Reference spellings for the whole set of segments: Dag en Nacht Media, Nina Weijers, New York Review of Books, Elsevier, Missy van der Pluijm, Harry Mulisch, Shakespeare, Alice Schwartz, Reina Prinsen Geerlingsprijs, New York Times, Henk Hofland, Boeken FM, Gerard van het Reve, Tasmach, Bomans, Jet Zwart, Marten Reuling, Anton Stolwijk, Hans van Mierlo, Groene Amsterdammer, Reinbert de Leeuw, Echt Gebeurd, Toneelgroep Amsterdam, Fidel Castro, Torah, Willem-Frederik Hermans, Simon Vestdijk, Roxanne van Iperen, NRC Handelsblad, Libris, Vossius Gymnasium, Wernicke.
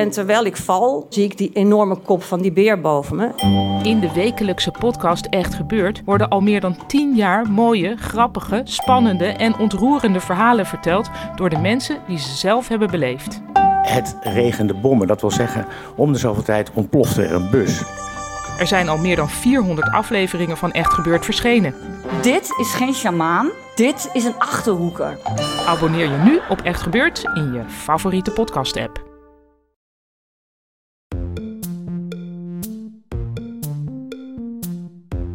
En terwijl ik val, zie ik die enorme kop van die beer boven me. In de wekelijkse podcast Echt Gebeurd worden al meer dan 10 jaar mooie, grappige, spannende en ontroerende verhalen verteld door de mensen die ze zelf hebben beleefd. Het regende bommen, dat wil zeggen, om de zoveel tijd ontplofte er een bus. Er zijn al meer dan 400 afleveringen van Echt Gebeurd verschenen. Dit is geen sjamaan, dit is een Achterhoeker. Abonneer je nu op Echt Gebeurd in je favoriete podcast-app.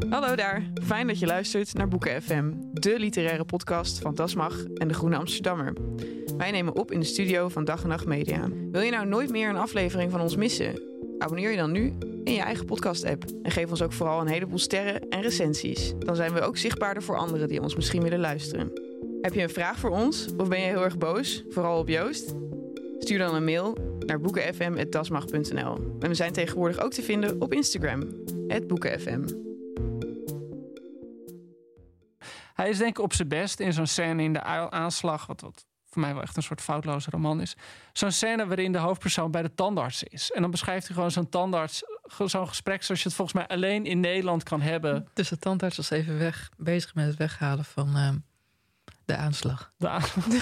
Hallo daar, fijn dat je luistert naar Boeken FM, de literaire podcast van Tasmach en de Groene Amsterdammer. Wij nemen op in de studio van Dag en Nacht Media. Wil je nou nooit meer een aflevering van ons missen? Abonneer je dan nu in je eigen podcast-app. En geef ons ook vooral een heleboel sterren en recensies. Dan zijn we ook zichtbaarder voor anderen die ons misschien willen luisteren. Heb je een vraag voor ons? Of ben je heel erg boos? Vooral op Joost? Stuur dan een mail naar boekenfm@dasmag.nl. En we zijn tegenwoordig ook te vinden op Instagram, @boekenfm. Hij is denk ik op zijn best in zo'n scène in de aanslag, wat voor mij wel echt een soort foutloze roman is. Zo'n scène waarin de hoofdpersoon bij de tandarts is. En dan beschrijft hij gewoon zo'n tandarts, zo'n gesprek zoals je het volgens mij alleen in Nederland kan hebben. Dus de tandarts was even bezig met het weghalen van de aanslag. Maar dat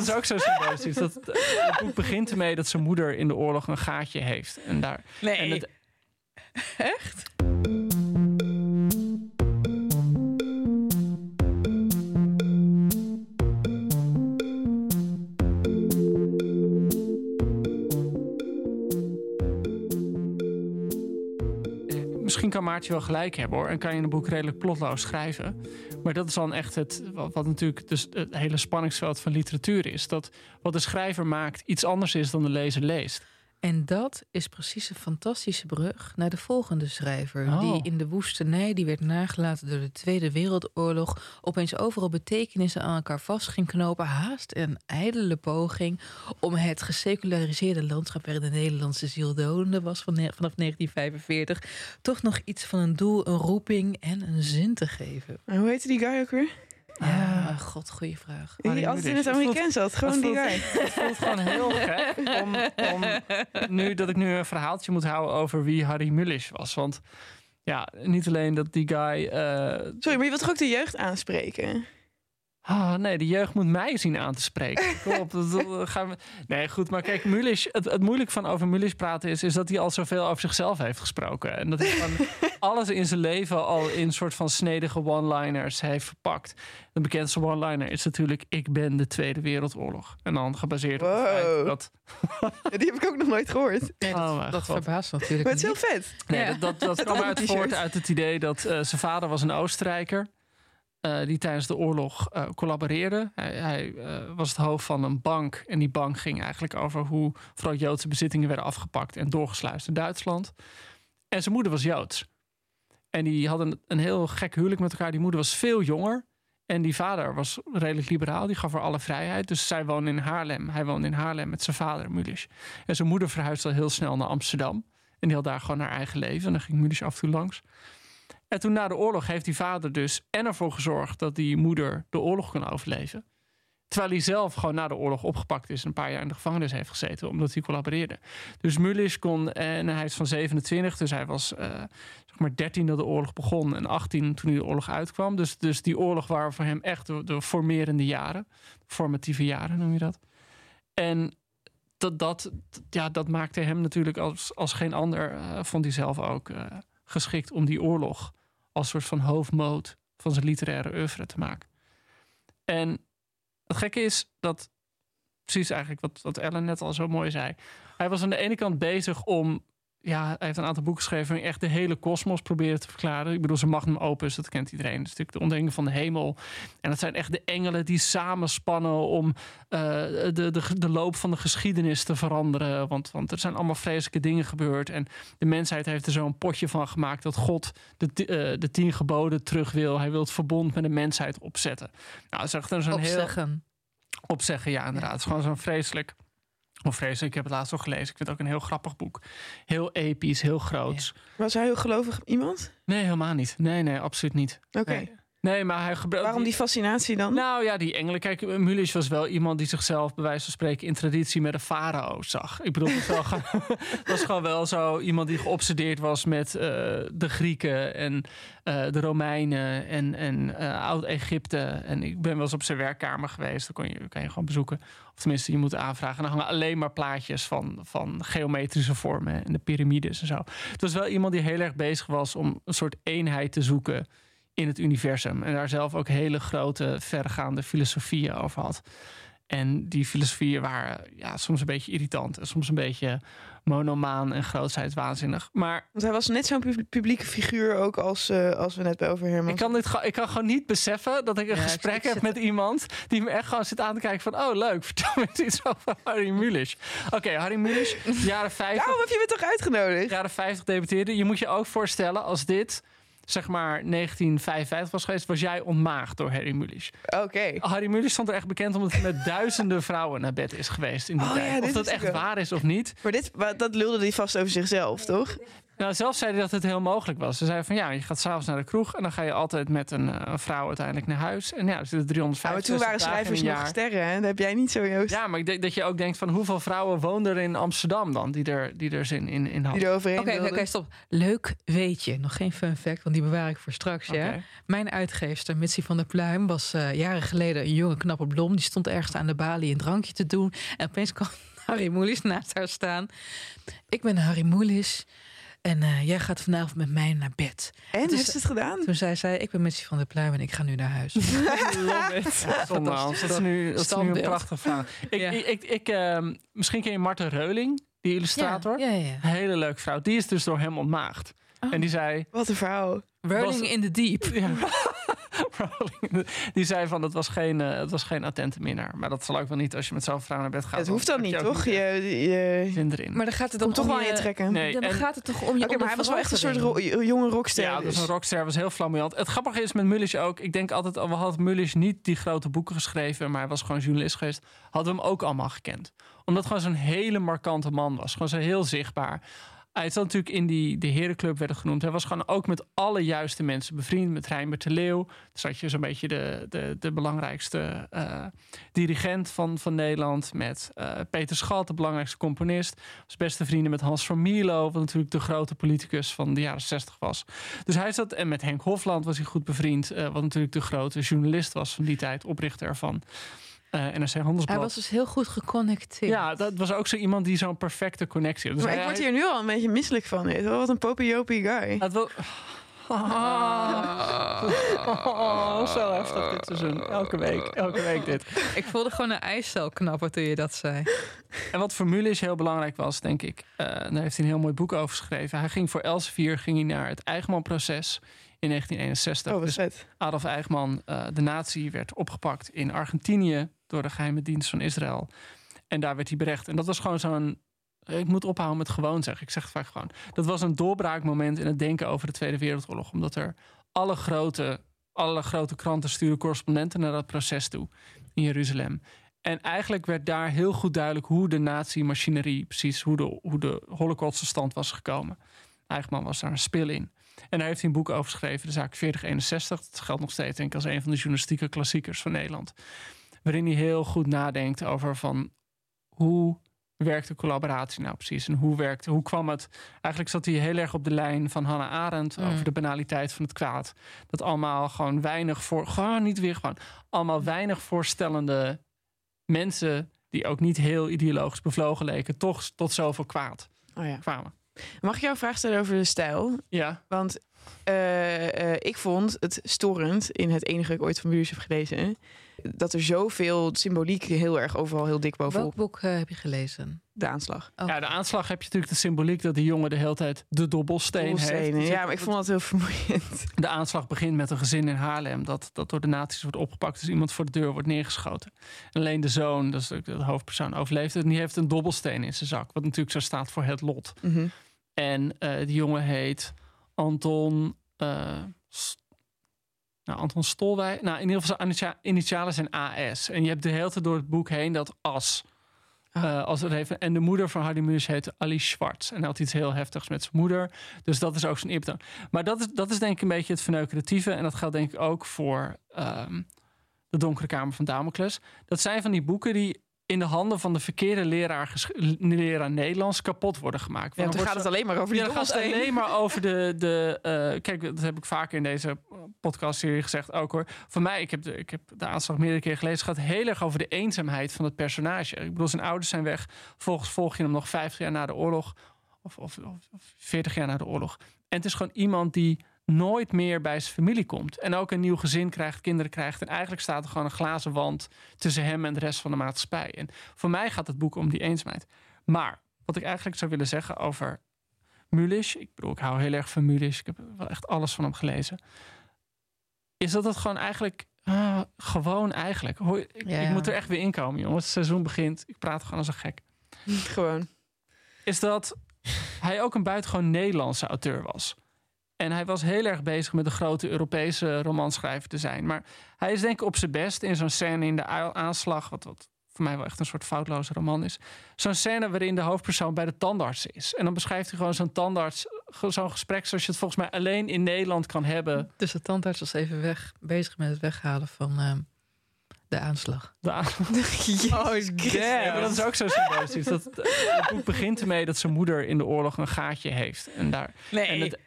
is ook zo symbolisch. Het boek begint ermee dat zijn moeder in de oorlog een gaatje heeft. En daar. Nee. En het... Echt? Misschien kan Maartje wel gelijk hebben hoor. En kan je een boek redelijk plotloos schrijven. Maar dat is dan echt wat natuurlijk dus het hele spanningsveld van literatuur is. Dat wat de schrijver maakt iets anders is dan de lezer leest. En dat is precies een fantastische brug naar de volgende schrijver. Oh. Die in de woestenij, die werd nagelaten door de Tweede Wereldoorlog... opeens overal betekenissen aan elkaar vast ging knopen... haast een ijdele poging om het geseculariseerde landschap... waarin de Nederlandse ziel donende was vanaf 1945... toch nog iets van een doel, een roeping en een zin te geven. En hoe heette die guy ook weer? Ja, god, goede vraag. Die altijd in het Amerikaans zat, gewoon die guy. Het voelt gewoon heel gek nu een verhaaltje moet houden over wie Harry Mulisch was. Want ja, niet alleen dat die guy... Sorry, maar je wilt toch ook de jeugd aanspreken? Ah, nee, de jeugd moet mij zien aan te spreken. Kom op, gaan we... Nee, goed, maar kijk, Mulisch, het moeilijk van over Mulisch praten is dat hij al zoveel over zichzelf heeft gesproken. En dat hij van alles in zijn leven al in soort van snedige one-liners heeft verpakt. De bekendste one-liner is natuurlijk... Ik ben de Tweede Wereldoorlog. En dan gebaseerd op het feit dat... Ja, die heb ik ook nog nooit gehoord. Nee, dat verbaast natuurlijk. Maar het is heel vet. Nee, ja. Dat kwam voort uit het idee dat zijn vader was een Oostenrijker... die tijdens de oorlog collaboreerde. Hij was het hoofd van een bank. En die bank ging eigenlijk over hoe vooral Joodse bezittingen werden afgepakt... en doorgesluist in Duitsland. En zijn moeder was Joods. En die hadden een heel gek huwelijk met elkaar. Die moeder was veel jonger. En die vader was redelijk liberaal. Die gaf haar alle vrijheid. Dus zij woonde in Haarlem. Hij woonde in Haarlem met zijn vader, Mulisch. En zijn moeder verhuisde al heel snel naar Amsterdam. En die had daar gewoon haar eigen leven. En dan ging Mulisch af en toe langs. En toen na de oorlog heeft die vader dus ervoor gezorgd... dat die moeder de oorlog kon overleven. Terwijl hij zelf gewoon na de oorlog opgepakt is... en een paar jaar in de gevangenis heeft gezeten, omdat hij collaboreerde. Dus Mulisch kon, en hij is van 27, dus hij was 13 dat de oorlog begon... en 18 toen hij de oorlog uitkwam. Dus die oorlog waren voor hem echt de formerende jaren. Formatieve jaren noem je dat. En dat maakte hem natuurlijk als geen ander, vond hij zelf ook... geschikt om die oorlog als soort van hoofdmoot van zijn literaire oeuvre te maken. En het gekke is dat, precies eigenlijk wat Ellen net al zo mooi zei... hij was aan de ene kant bezig om... ja, hij heeft een aantal boeken geschreven... waarin echt de hele kosmos proberen te verklaren. Ik bedoel, zijn magnum opus, dat kent iedereen. Dat is natuurlijk de ontdekking van de hemel. En dat zijn echt de engelen die samenspannen... om de loop van de geschiedenis te veranderen. Want er zijn allemaal vreselijke dingen gebeurd. En de mensheid heeft er zo'n potje van gemaakt... dat God de 10 geboden terug wil. Hij wil het verbond met de mensheid opzetten. Nou, dat is echt zo'n opzeggen. Opzeggen, ja, inderdaad. Het is gewoon zo'n vreselijk... Of vreselijk, ik heb het laatst al gelezen. Ik vind het ook een heel grappig boek. Heel episch, heel groots. Ja. Was hij heel gelovig iemand? Nee, helemaal niet. Nee, absoluut niet. Oké. Nee. Nee, maar hij gebruikt... Waarom die fascinatie dan? Nou ja, die engelen. Kijk, Mulisch was wel iemand die zichzelf bij wijze van spreken in traditie met een farao zag. Ik bedoel, het was gewoon wel zo iemand die geobsedeerd was met de Grieken en de Romeinen en Oud-Egypte. En ik ben wel eens op zijn werkkamer geweest. Daar kan je gewoon bezoeken. Of tenminste, je moet aanvragen. En dan hangen alleen maar plaatjes van geometrische vormen en de piramides en zo. Het was wel iemand die heel erg bezig was om een soort eenheid te zoeken in het universum. En daar zelf ook hele grote, vergaande filosofieën over had. En die filosofieën waren soms een beetje irritant en soms een beetje monomaan en grootheidswaanzinnig. Maar want hij was net zo'n publieke figuur ook als we net bij over Herman. Ik kan gewoon niet beseffen dat ik een gesprek heb met iemand die me echt gewoon zit aan te kijken van oh leuk, vertel me eens iets over Harry Mulisch. Oké, Harry Mulisch, jaren 50. Daarom heb je me toch uitgenodigd? Jaren 50 debuteerde. Je moet je ook voorstellen als dit... zeg maar 1955 was geweest, was jij ontmaagd door Harry Mulisch. Oké. Harry Mulisch stond er echt bekend omdat hij met duizenden vrouwen naar bed is geweest in die tijd. Ja, of dat echt waar is of niet. Maar dat lulde hij vast over zichzelf, toch? Nou, zelf zei hij dat het heel mogelijk was. Ze zei van ja, je gaat s'avonds naar de kroeg en dan ga je altijd met een vrouw uiteindelijk naar huis. En ja, er zitten 350 dagen. Maar toen waren schrijvers nog sterren, hè? Dat heb jij niet zo, Joost. Ja, maar ik denk dat je ook denkt van hoeveel vrouwen woonden er in Amsterdam dan die er zin in hadden. Oké, stop. Leuk weetje. Nog geen fun fact, want die bewaar ik voor straks. Okay. Ja. Mijn uitgeefster, Missy van der Pluijm, was jaren geleden een jonge knappe blom. Die stond ergens aan de balie een drankje te doen. En opeens kwam Harry Mulisch naast haar staan. Ik ben Harry Mulisch. En jij gaat vanavond met mij naar bed. En dus, heeft ze het gedaan? Toen zei zij, ik ben Missy van der Pluijm en ik ga nu naar huis. Dat is nu een prachtig verhaal. Misschien ken je Marten Reuling, die illustrator. Ja. Hele leuke vrouw. Die is dus door hem ontmaagd. Oh, en die zei... Wat een vrouw. Reuling in the deep. Ja. Die zei van, het was geen attente minnaar. Maar dat zal ook wel niet als je met zo'n vrouw naar bed gaat. Het hoeft dan niet, toch? Maar dan gaat het dan toch wel in trekken. Nee, dan gaat het toch om je... maar hij was wel echt een soort jonge rockster. Ja, dus een rockster, was heel flamboyant. Het grappige is met Mulisch ook... Ik denk altijd, al had Mulisch niet die grote boeken geschreven... maar hij was gewoon journalist geweest... hadden we hem ook allemaal gekend. Omdat gewoon zo'n hele markante man was. Gewoon zo heel zichtbaar... Hij zat natuurlijk in de herenclub, werd het genoemd. Hij was gewoon ook met alle juiste mensen bevriend. Met Reinbert de Leeuw. Dus had je zo'n beetje de belangrijkste dirigent van Nederland. Met Peter Schat, de belangrijkste componist. Was beste vrienden met Hans van Mierlo. Wat natuurlijk de grote politicus van de jaren 60 was. Dus hij zat... En met Henk Hofland was hij goed bevriend. Wat natuurlijk de grote journalist was van die tijd. Oprichter ervan. NRC Handelsblad. Hij was dus heel goed geconnecteerd. Ja, dat was ook zo iemand die zo'n perfecte connectie had. Dus maar ik word hier nu al een beetje misselijk van. Wat een popiopie guy. Zo heftig dit seizoen. Elke week dit. Ik voelde gewoon een ijscel knappen toen je dat zei. En wat voor Mulisch heel belangrijk was, denk ik... daar heeft hij een heel mooi boek over geschreven. Hij ging voor Elsevier naar het Eichmann-proces... In 1961. Dus Adolf Eichmann, de nazi, werd opgepakt in Argentinië... door de geheime dienst van Israël. En daar werd hij berecht. En dat was gewoon zo'n... Ik moet ophouden met gewoon zeggen. Ik zeg het vaak gewoon. Dat was een doorbraakmoment in het denken over de Tweede Wereldoorlog. Omdat er alle grote kranten sturen correspondenten naar dat proces toe. In Jeruzalem. En eigenlijk werd daar heel goed duidelijk hoe de nazi-machinerie... precies hoe de Holocaust tot stand was gekomen. Eichmann was daar een spil in. En daar heeft hij een boek over geschreven, de zaak 4061. Dat geldt nog steeds, denk ik, als een van de journalistieke klassiekers van Nederland. Waarin hij heel goed nadenkt over van hoe werkt de collaboratie nou precies? En hoe kwam het? Eigenlijk zat hij heel erg op de lijn van Hannah Arendt... over de banaliteit van het kwaad. Dat allemaal gewoon weinig voorstellende mensen... die ook niet heel ideologisch bevlogen leken... toch tot zoveel kwaad kwamen. Mag ik jou een vraag stellen over de stijl? Ja. Want ik vond het storend, in het enige dat ik ooit van Mulisch heb gelezen... dat er zoveel symboliek heel erg overal heel dik bovenop... Welk boek heb je gelezen? De Aanslag. Oh. Ja, De Aanslag heb je natuurlijk de symboliek... dat die jongen de hele tijd de dobbelsteen heeft. Dus ja, maar ik vond dat heel vermoeiend. De Aanslag begint met een gezin in Haarlem... dat door de nazi's wordt opgepakt... dus iemand voor de deur wordt neergeschoten. En alleen de zoon, dat is de hoofdpersoon, overleeft het... en die heeft een dobbelsteen in zijn zak... wat natuurlijk zo staat voor het lot... Mm-hmm. En die jongen heet Anton... Anton Stolwijk. In ieder geval zijn initialen zijn AS. En je hebt de hele tijd door het boek heen dat AS Als het even. En de moeder van Harry Mulisch heette Alice Schwartz. En hij had iets heel heftigs met zijn moeder. Dus dat is ook zijn eerbetoon. Maar dat is denk ik een beetje het verneukeratieve. En dat geldt denk ik ook voor De Donkere Kamer van Damocles. Dat zijn van die boeken die in de handen van de verkeerde leraar Nederlands kapot worden gemaakt. Ja, dan gaat het alleen maar over die dobbelsteen. Alleen maar over de kijk, dat heb ik vaker in deze podcastserie gezegd ook hoor. Voor mij, ik heb de aanslag meerdere keer gelezen. Het gaat heel erg over de eenzaamheid van het personage. Ik bedoel, zijn ouders zijn weg. Volgens volg je hem nog 50 jaar na de oorlog. Of 40 jaar na de oorlog. En het is gewoon iemand die nooit meer bij zijn familie komt. En ook een nieuw gezin krijgt, kinderen krijgt. En eigenlijk staat er gewoon een glazen wand tussen hem en de rest van de maatschappij. En voor mij gaat het boek om die eenzaamheid. Maar wat ik eigenlijk zou willen zeggen over Mulisch, ik bedoel, ik hou heel erg van Mulisch. Ik heb wel echt alles van hem gelezen. Is dat het gewoon eigenlijk... gewoon eigenlijk. Ik moet er echt weer inkomen, jongens. Het seizoen begint. Ik praat gewoon als een gek. Gewoon. Is dat hij ook een buitengewoon Nederlandse auteur was. En hij was heel erg bezig met de grote Europese romanschrijver te zijn. Maar hij is denk ik op zijn best in zo'n scène in de aanslag... wat voor mij wel echt een soort foutloze roman is. Zo'n scène waarin de hoofdpersoon bij de tandarts is. En dan beschrijft hij gewoon zo'n tandarts... zo'n gesprek zoals je het volgens mij alleen in Nederland kan hebben. Dus de tandarts was even bezig met het weghalen van... de aanslag. Jezus Christus. Ja, maar dat is ook zo symbolisch. Het boek begint ermee dat zijn moeder in de oorlog een gaatje heeft. En daar... Nee. En het,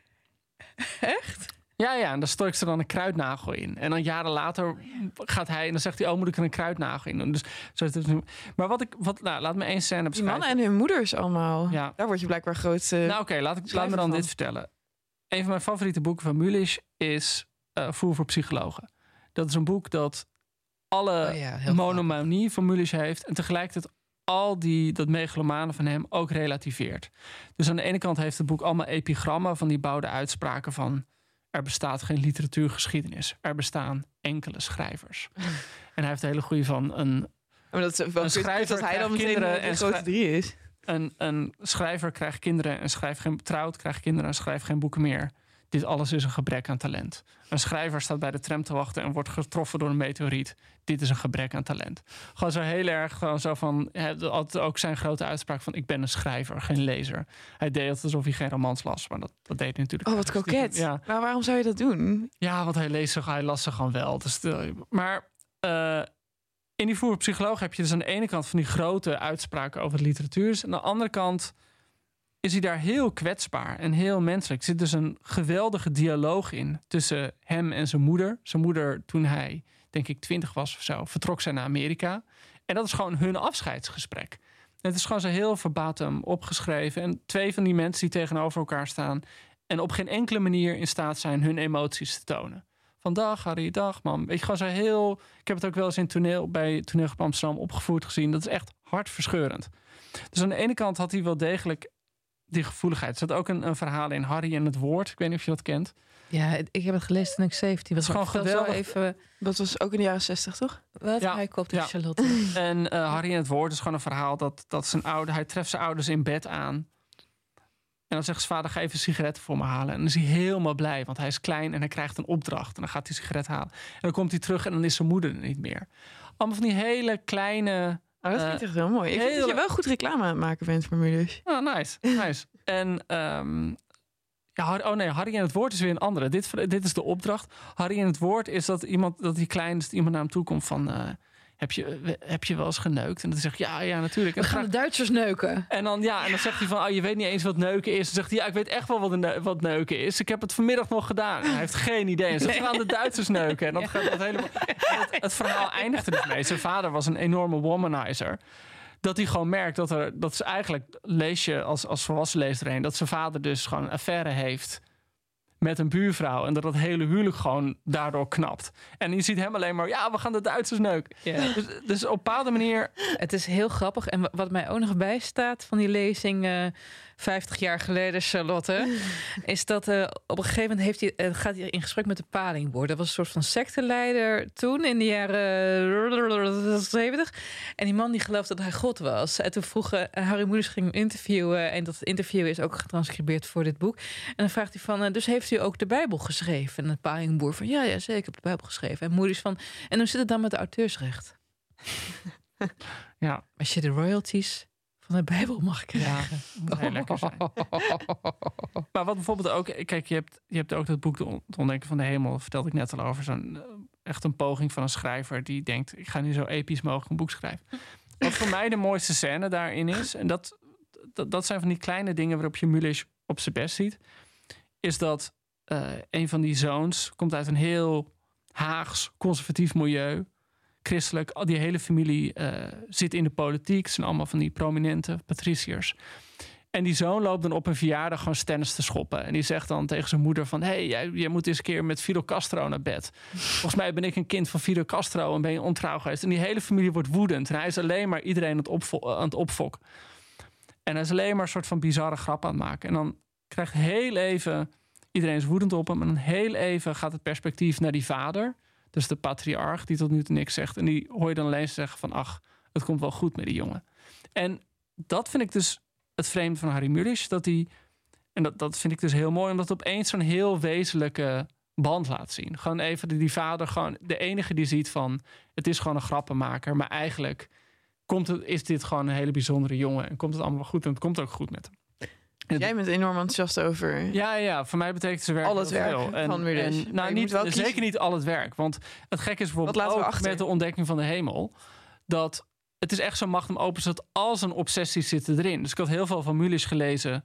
echt? Ja, en daar stoik ze dan een kruidnagel in. En dan jaren later gaat hij en dan zegt hij... moet ik er een kruidnagel in doen? Dus, maar laat me één scène beschrijven. Die mannen en hun moeders allemaal. Ja. Daar word je blijkbaar groot... laat me dan dit vertellen. Een van mijn favoriete boeken van Mulisch is... Voer voor Psychologen. Dat is een boek dat alle monomanie van Mulisch heeft... en tegelijkertijd al dat megalomane van hem ook relativeert. Dus aan de ene kant heeft het boek allemaal epigrammen... van die bouwde uitspraken van... er bestaat geen literatuurgeschiedenis. Er bestaan enkele schrijvers. En hij heeft een hele goede van een... Maar dat is wel een schrijver dat hij dan kinderen en grote drie is. Een schrijver krijgt kinderen en trouwt, krijgt kinderen... en schrijft geen boeken meer. Dit alles is een gebrek aan talent. Een schrijver staat bij de tram te wachten... en wordt getroffen door een meteoriet. Dit is een gebrek aan talent. Gewoon zo heel erg, gewoon zo van... altijd ook zijn grote uitspraak van... ik ben een schrijver, geen lezer. Hij deed alsof hij geen romans las, maar dat deed hij natuurlijk... Oh, wat koket. Ja. Maar waarom zou je dat doen? Ja, want hij las ze gewoon wel. Dus in die Voer op Psycholoog heb je dus aan de ene kant... van die grote uitspraken over de literatuur... en aan de andere kant... is hij daar heel kwetsbaar en heel menselijk. Er zit dus een geweldige dialoog in tussen hem en zijn moeder. Zijn moeder, toen hij, denk ik, 20 was of zo... vertrok zij naar Amerika. En dat is gewoon hun afscheidsgesprek. En het is gewoon zo heel verbatim opgeschreven. En twee van die mensen die tegenover elkaar staan... en op geen enkele manier in staat zijn hun emoties te tonen. Van dag Harry, dag man. Weet je, gewoon zo heel... Ik heb het ook wel eens bij Toneelgroep Amsterdam opgevoerd gezien. Dat is echt hartverscheurend. Dus aan de ene kant had hij wel degelijk... die gevoeligheid. Er zat ook een verhaal in Harry en het woord. Ik weet niet of je dat kent. Ja, ik heb het gelezen toen ik 17 was. Gewoon geweldig. Even... Dat was ook in de jaren 60, toch? Wat? Ja. Hij koopt in Charlotte. En Harry en het woord is gewoon een verhaal dat zijn ouder... Hij treft zijn ouders in bed aan. En dan zegt zijn vader, ga even sigaretten voor me halen. En dan is hij helemaal blij, want hij is klein en hij krijgt een opdracht. En dan gaat hij sigaret halen. En dan komt hij terug en dan is zijn moeder er niet meer. Allemaal van die hele kleine... Oh, dat vind ik echt heel mooi. Ik vind dat je wel goed reclame aan het maken bent voor Mulisch. Oh, nice. En Harry en het woord is weer een andere. Dit is de opdracht. Harry en het woord is dat die kleinste iemand naar hem toe komt van... Heb je wel eens geneukt? En dan zegt hij, ja, natuurlijk. En we gaan de Duitsers neuken. En dan zegt hij van, je weet niet eens wat neuken is. Dan zegt hij, ik weet echt wel wat neuken is. Ik heb het vanmiddag nog gedaan. En hij heeft geen idee. En zegt, we gaan de Duitsers neuken. En dan gaat dat helemaal... Het verhaal eindigt er dus mee. Zijn vader was een enorme womanizer. Dat hij gewoon merkt dat ze eigenlijk... lees je als volwassen lezer heen... dat zijn vader dus gewoon een affaire heeft... met een buurvrouw. En dat het hele huwelijk gewoon daardoor knapt. En je ziet hem alleen maar... we gaan de Duitsers neuken. Yeah. Dus op een bepaalde manier... Het is heel grappig. En wat mij ook nog bijstaat van die lezing... 50 jaar geleden, Charlotte... is dat op een gegeven moment gaat hij in gesprek met de Palingboer. Dat was een soort van secteleider toen... in de jaren 70. En die man die geloofde dat hij God was. En toen vroeg Harry Mulisch ging hem interviewen... en dat interview is ook getranscribeerd voor dit boek. En dan vraagt hij van... dus heeft u ook de Bijbel geschreven? En de Palingboer van... ja, zeker, ik heb de Bijbel geschreven. En Mulisch van... en hoe zit het dan met de auteursrecht? Ja. Als je de royalties van de Bijbel mag krijgen. Ja, moet heel lekker zijn. Maar wat bijvoorbeeld ook... Kijk, je hebt ook dat boek Het Ontdekken van de Hemel. Vertelde ik net al over. Echt een poging van een schrijver die denkt... ik ga nu zo episch mogelijk een boek schrijven. Wat voor mij de mooiste scène daarin is... en dat zijn van die kleine dingen... waarop je Mulisch op zijn best ziet... is dat een van die zoons... komt uit een heel Haags, conservatief milieu... christelijk, die hele familie zit in de politiek. Het zijn allemaal van die prominente patriciërs. En die zoon loopt dan op een verjaardag gewoon stennis te schoppen. En die zegt dan tegen zijn moeder van... hey, jij moet eens een keer met Fidel Castro naar bed. Volgens mij ben ik een kind van Fidel Castro en ben je ontrouw geweest. En die hele familie wordt woedend. En hij is alleen maar iedereen aan het opfokken. En hij is alleen maar een soort van bizarre grap aan het maken. En dan krijgt heel even... iedereen is woedend op hem. En dan heel even gaat het perspectief naar die vader... Dus de patriarch die tot nu toe niks zegt. En die hoor je dan alleen zeggen van... ach, het komt wel goed met die jongen. En dat vind ik dus het vreemde van Harry Mulisch. Dat hij... En dat vind ik dus heel mooi. Omdat het opeens zo'n heel wezenlijke band laat zien. Gewoon even die vader... gewoon de enige die ziet van... het is gewoon een grappenmaker. Maar eigenlijk is dit gewoon een hele bijzondere jongen. En komt het allemaal wel goed. En het komt ook goed met hem. Jij bent enorm enthousiast over... Ja, voor mij betekent ze werk al het werk veel. Van Mulisch. Nou, zeker niet al het werk. Want het gekke is bijvoorbeeld ook met de ontdekking van de hemel... dat het is echt zo'n magnum opus dat al zijn obsessies zitten erin. Dus ik had heel veel van Mulisch gelezen...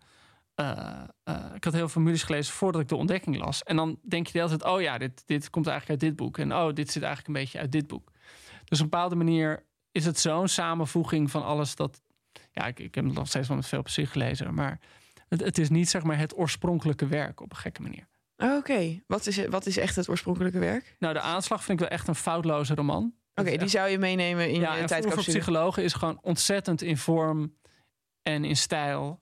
voordat ik de ontdekking las. En dan denk je de hele tijd... oh ja, dit komt eigenlijk uit dit boek. En oh, dit zit eigenlijk een beetje uit dit boek. Dus op een bepaalde manier is het zo'n samenvoeging van alles dat... Ja, ik heb het nog steeds wel met veel plezier gelezen, maar... Het is niet, zeg maar, het oorspronkelijke werk op een gekke manier. Oké. Wat is echt het oorspronkelijke werk? Nou, De Aanslag vind ik wel echt een foutloze roman. Oké, die zou je meenemen in de tijdcapsule. Voor psychologen is gewoon ontzettend in vorm en in stijl.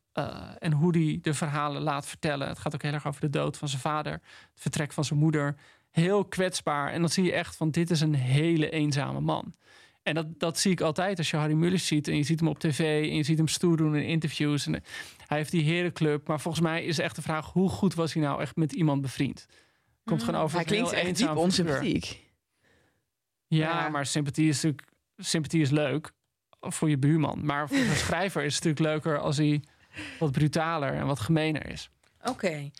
En hoe die de verhalen laat vertellen. Het gaat ook heel erg over de dood van zijn vader. Het vertrek van zijn moeder. Heel kwetsbaar. En dan zie je echt van, dit is een hele eenzame man. En dat zie ik altijd als je Harry Mulisch ziet. En je ziet hem op tv. En je ziet hem stoer doen in interviews. En hij heeft die herenclub. Maar volgens mij is echt de vraag... hoe goed was hij nou echt met iemand bevriend? Komt gewoon over hij klinkt echt diep onsympathiek. Ja, maar sympathie is leuk. Voor je buurman. Maar voor een schrijver is het natuurlijk leuker... als hij wat brutaler en wat gemener is. Oké.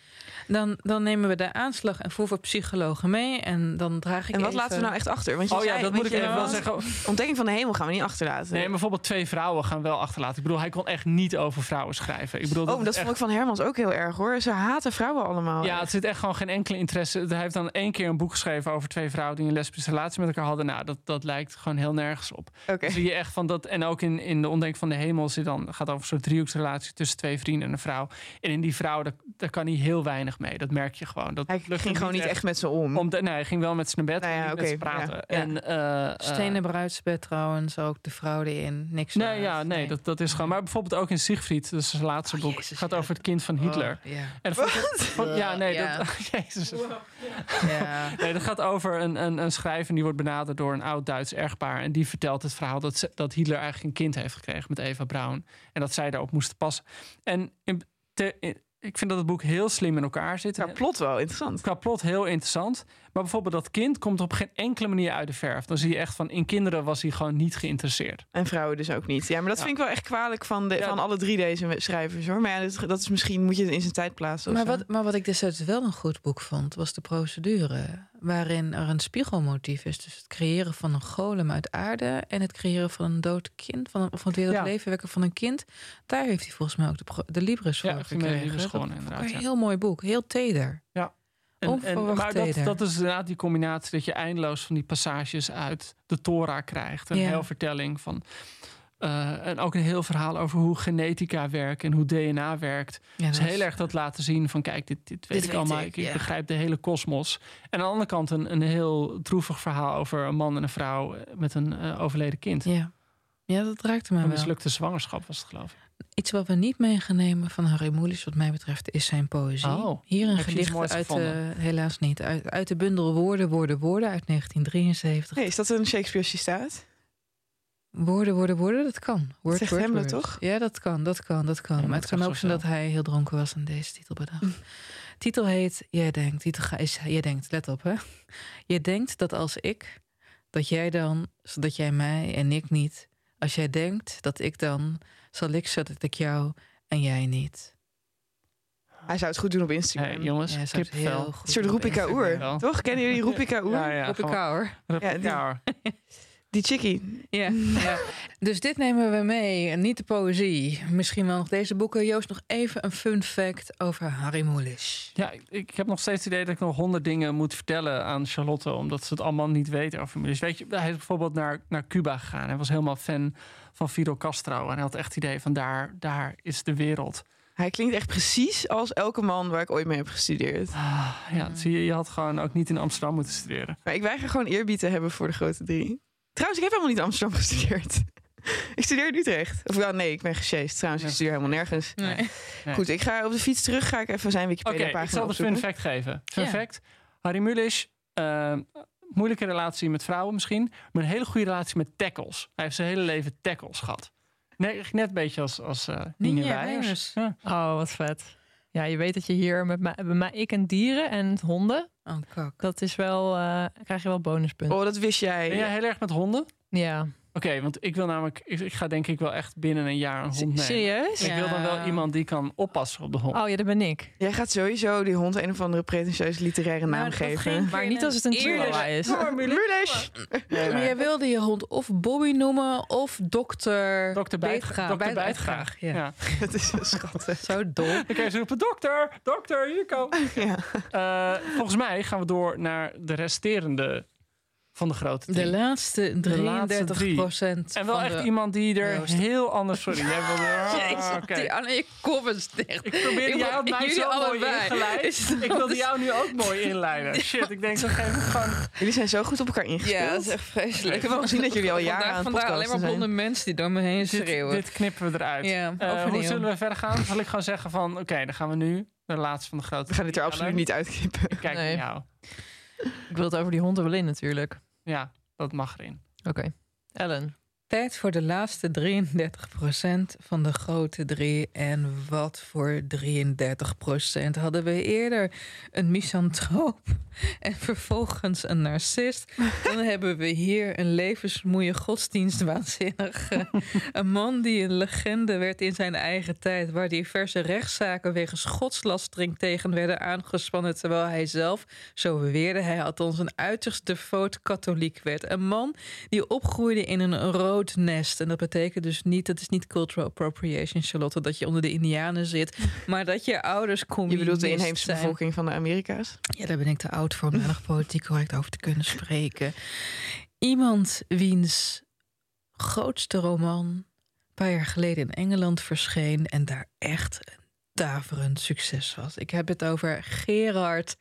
Dan nemen we De Aanslag en Voer voor Psychologen mee. En dan draag ik. En wat even... laten we nou echt achter? Want dat moet ik even wel zeggen. Ontdekking van de Hemel gaan we niet achterlaten. Nee, maar bijvoorbeeld Twee Vrouwen gaan we wel achterlaten. Ik bedoel, hij kon echt niet over vrouwen schrijven. Ik bedoel, dat vond ik van Hermans ook heel erg hoor. Ze haten vrouwen allemaal. Ja, echt. Het zit echt gewoon geen enkele interesse. Hij heeft dan 1 keer een boek geschreven over 2 vrouwen die een lesbische relatie met elkaar hadden. Nou, dat lijkt gewoon heel nergens op. Okay. Dus je echt van dat. En ook in De Ontdekking van de Hemel zit dan, gaat over een soort driehoeksrelatie tussen 2 vrienden en een vrouw. En in die vrouw, daar kan hij heel weinig mee. Dat merk je gewoon. Dat hij ging gewoon niet echt met ze om. Nee, hij ging wel met ze naar bed. Nou ja, met ze praten. Ja. En, Stenen bruidsbed trouwens. Ook de fraude in. Niks. Nee, ja, nee. Dat is gewoon. Maar bijvoorbeeld ook in Siegfried. Dat is zijn laatste boek. Jezus, gaat over het kind van Hitler. Oh, yeah. En Jezus. Wow. Yeah. Nee, dat gaat over een schrijver die wordt benaderd door een oud-Duits echtpaar. En die vertelt het verhaal dat Hitler eigenlijk een kind heeft gekregen met Eva Braun. En dat zij daarop moesten passen. En ik vind dat het boek heel slim in elkaar zit. Qua plot wel interessant. Qua plot heel interessant. Maar bijvoorbeeld dat kind komt op geen enkele manier uit de verf. Dan zie je echt van, in kinderen was hij gewoon niet geïnteresseerd. En vrouwen dus ook niet. Ja, maar dat vind ik wel echt kwalijk van alle 3 deze schrijvers hoor. Maar ja, dat is misschien, moet je het in zijn tijd plaatsen. Maar wat ik destijds wel een goed boek vond, was De Procedure. Waarin er een spiegelmotief is. Dus het creëren van een golem uit aarde en het creëren van een dood kind. Of het weer het leven wekken van een kind. Daar heeft hij volgens mij ook de Libris voor gekregen. Een heel mooi boek. Heel teder. Ja. Maar dat is inderdaad die combinatie dat je eindeloos van die passages uit de Torah krijgt. Een heel vertelling van... en ook een heel verhaal over hoe genetica werkt en hoe DNA werkt. Ja, dus heel erg dat laten zien van kijk, dit weet ik allemaal. Ik begrijp de hele kosmos. En aan de andere kant een heel droevig verhaal over een man en een vrouw met een overleden kind. Ja, dat raakte me wel. Een mislukte zwangerschap was het, geloof ik. Iets wat we niet meegenomen van Harry Mulisch, wat mij betreft, is zijn poëzie. Hier een gedicht uit helaas niet. Uit de bundel Woorden uit 1973. Hey, is dat een Shakespeare citaat? Woorden, dat kan. Word, zegt Hamlet, word. Toch? Ja, dat kan. Ja, maar het kan ook zijn dat hij heel dronken was en deze titel bedacht. Titel heet, jij denkt, let op hè. Je denkt dat als ik, dat jij dan, zodat jij mij en ik niet, Als jij denkt dat ik dan, zal ik zodat ik jou en jij niet. Hij zou het goed doen op Instagram. Hey, jongens, ja, kippenvel. Een soort Roepika-oer, toch? Kennen jullie Roepika-oer? Ja, Roepika-oer. Ja, die chickie. Ja. Dus dit nemen we mee. Niet de poëzie. Misschien wel nog deze boeken. Joost, nog even een fun fact over Harry Mulisch. Ja, ik heb nog steeds het idee dat ik nog 100 dingen moet vertellen aan Charlotte, omdat ze het allemaal niet weet over Mulisch. Weet je, hij is bijvoorbeeld naar Cuba gegaan. Hij was helemaal fan van Fidel Castro. En hij had echt het idee van daar is de wereld. Hij klinkt echt precies als elke man waar ik ooit mee heb gestudeerd. Ah, ja, zie je, je had gewoon ook niet in Amsterdam moeten studeren. Maar ik weiger gewoon eerbied te hebben voor de grote drie. Trouwens, ik heb helemaal niet in Amsterdam gestudeerd. Ik studeer in Utrecht. Of wel, nee, ik ben gesjeest. Trouwens, ik studeer helemaal nergens. Nee. Goed, ik ga op de fiets terug. Ga ik even zijn Wikipedia-pagina opzoeken. Ik zal de fun fact geven. Fun fact. Harry Mulisch, moeilijke relatie met vrouwen misschien. Maar een hele goede relatie met tackles. Hij heeft zijn hele leven tackles gehad. Nee, net een beetje als Nina Weijers. Ja. Oh, wat vet. Ja, je weet dat je hier bij mij, ik en dieren en honden. Oh, kak. Dat is wel, krijg je wel bonuspunten. Oh, dat wist jij. Ben jij heel erg met honden? Ja. Oké, want ik wil namelijk, ik ga denk ik wel echt binnen een jaar een hond nemen. Serieus? Ik wil dan wel iemand die kan oppassen op de hond. Oh ja, dat ben ik. Jij gaat sowieso die hond een of andere pretentieuze literaire naam geven. Maar niet als het een chihuahua is. Mulisch! Nee. Maar jij wilde je hond of Bobby noemen of dokter... Dokter Bijtgraag. Ja. Dat is zo schattig. Zo dol. Dan kan je roepen, dokter, hier kom. Ja. Volgens mij gaan we door naar de resterende van de grote drie. De laatste 33%. En wel echt iemand die er heel anders... Sorry, jij wilde... Die aan je kop is dicht. Ik probeerde jou mij zo mooi ingeleid. Ik wilde jou nu ook mooi inleiden. Shit, ik denk zo geef ik gewoon... Jullie zijn zo goed op elkaar ingespeeld. Ja, dat is echt vreselijk. Ik heb wel gezien dat jullie al jaren aan het podcasten zijn. Alleen maar blonde mensen die door me heen schreeuwen. Dit knippen we eruit. Hoe zullen we verder gaan? Zal ik gewoon zeggen van... Oké, dan gaan we nu de laatste van de grote drie. We gaan dit er absoluut niet uitknippen. Ik kijk naar jou. Ik wil het over die honden wel in natuurlijk. Ja, dat mag erin. Oké. Ellen. Tijd voor de laatste 33% van de grote drie. En wat voor 33% hadden we eerder? Een misantroop en vervolgens een narcist. Dan hebben we hier een levensmoeie godsdienstwaanzinnige. Een man die een legende werd in zijn eigen tijd, waar diverse rechtszaken wegens godslastering tegen werden aangespannen, terwijl hij zelf, zo beweerde hij, althans een uiterst devoot katholiek werd. Een man die opgroeide in een roodnest. En dat betekent dus niet, dat is niet cultural appropriation, Charlotte, dat je onder de Indianen zit, maar dat je ouders communist. Je bedoelt de inheemse bevolking van de Amerika's? Ja, daar ben ik te oud voor om daar nog politiek correct over te kunnen spreken. Iemand wiens grootste roman een paar jaar geleden in Engeland verscheen en daar echt een daverend succes was. Ik heb het over Gerard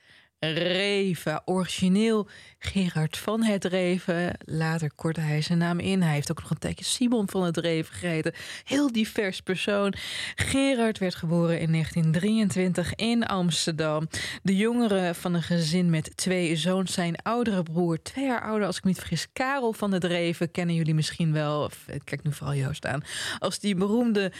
Reve, origineel Gerard van het Reve. Later kortte hij zijn naam in. Hij heeft ook nog een tijdje Simon van het Reve gegeten. Heel divers persoon. Gerard werd geboren in 1923 in Amsterdam. De jongere van een gezin met 2 zoons. Zijn oudere broer, 2 jaar ouder als ik me niet vergis, Karel van het Reve. Kennen jullie misschien wel, ik kijk nu vooral Joost aan, als die beroemde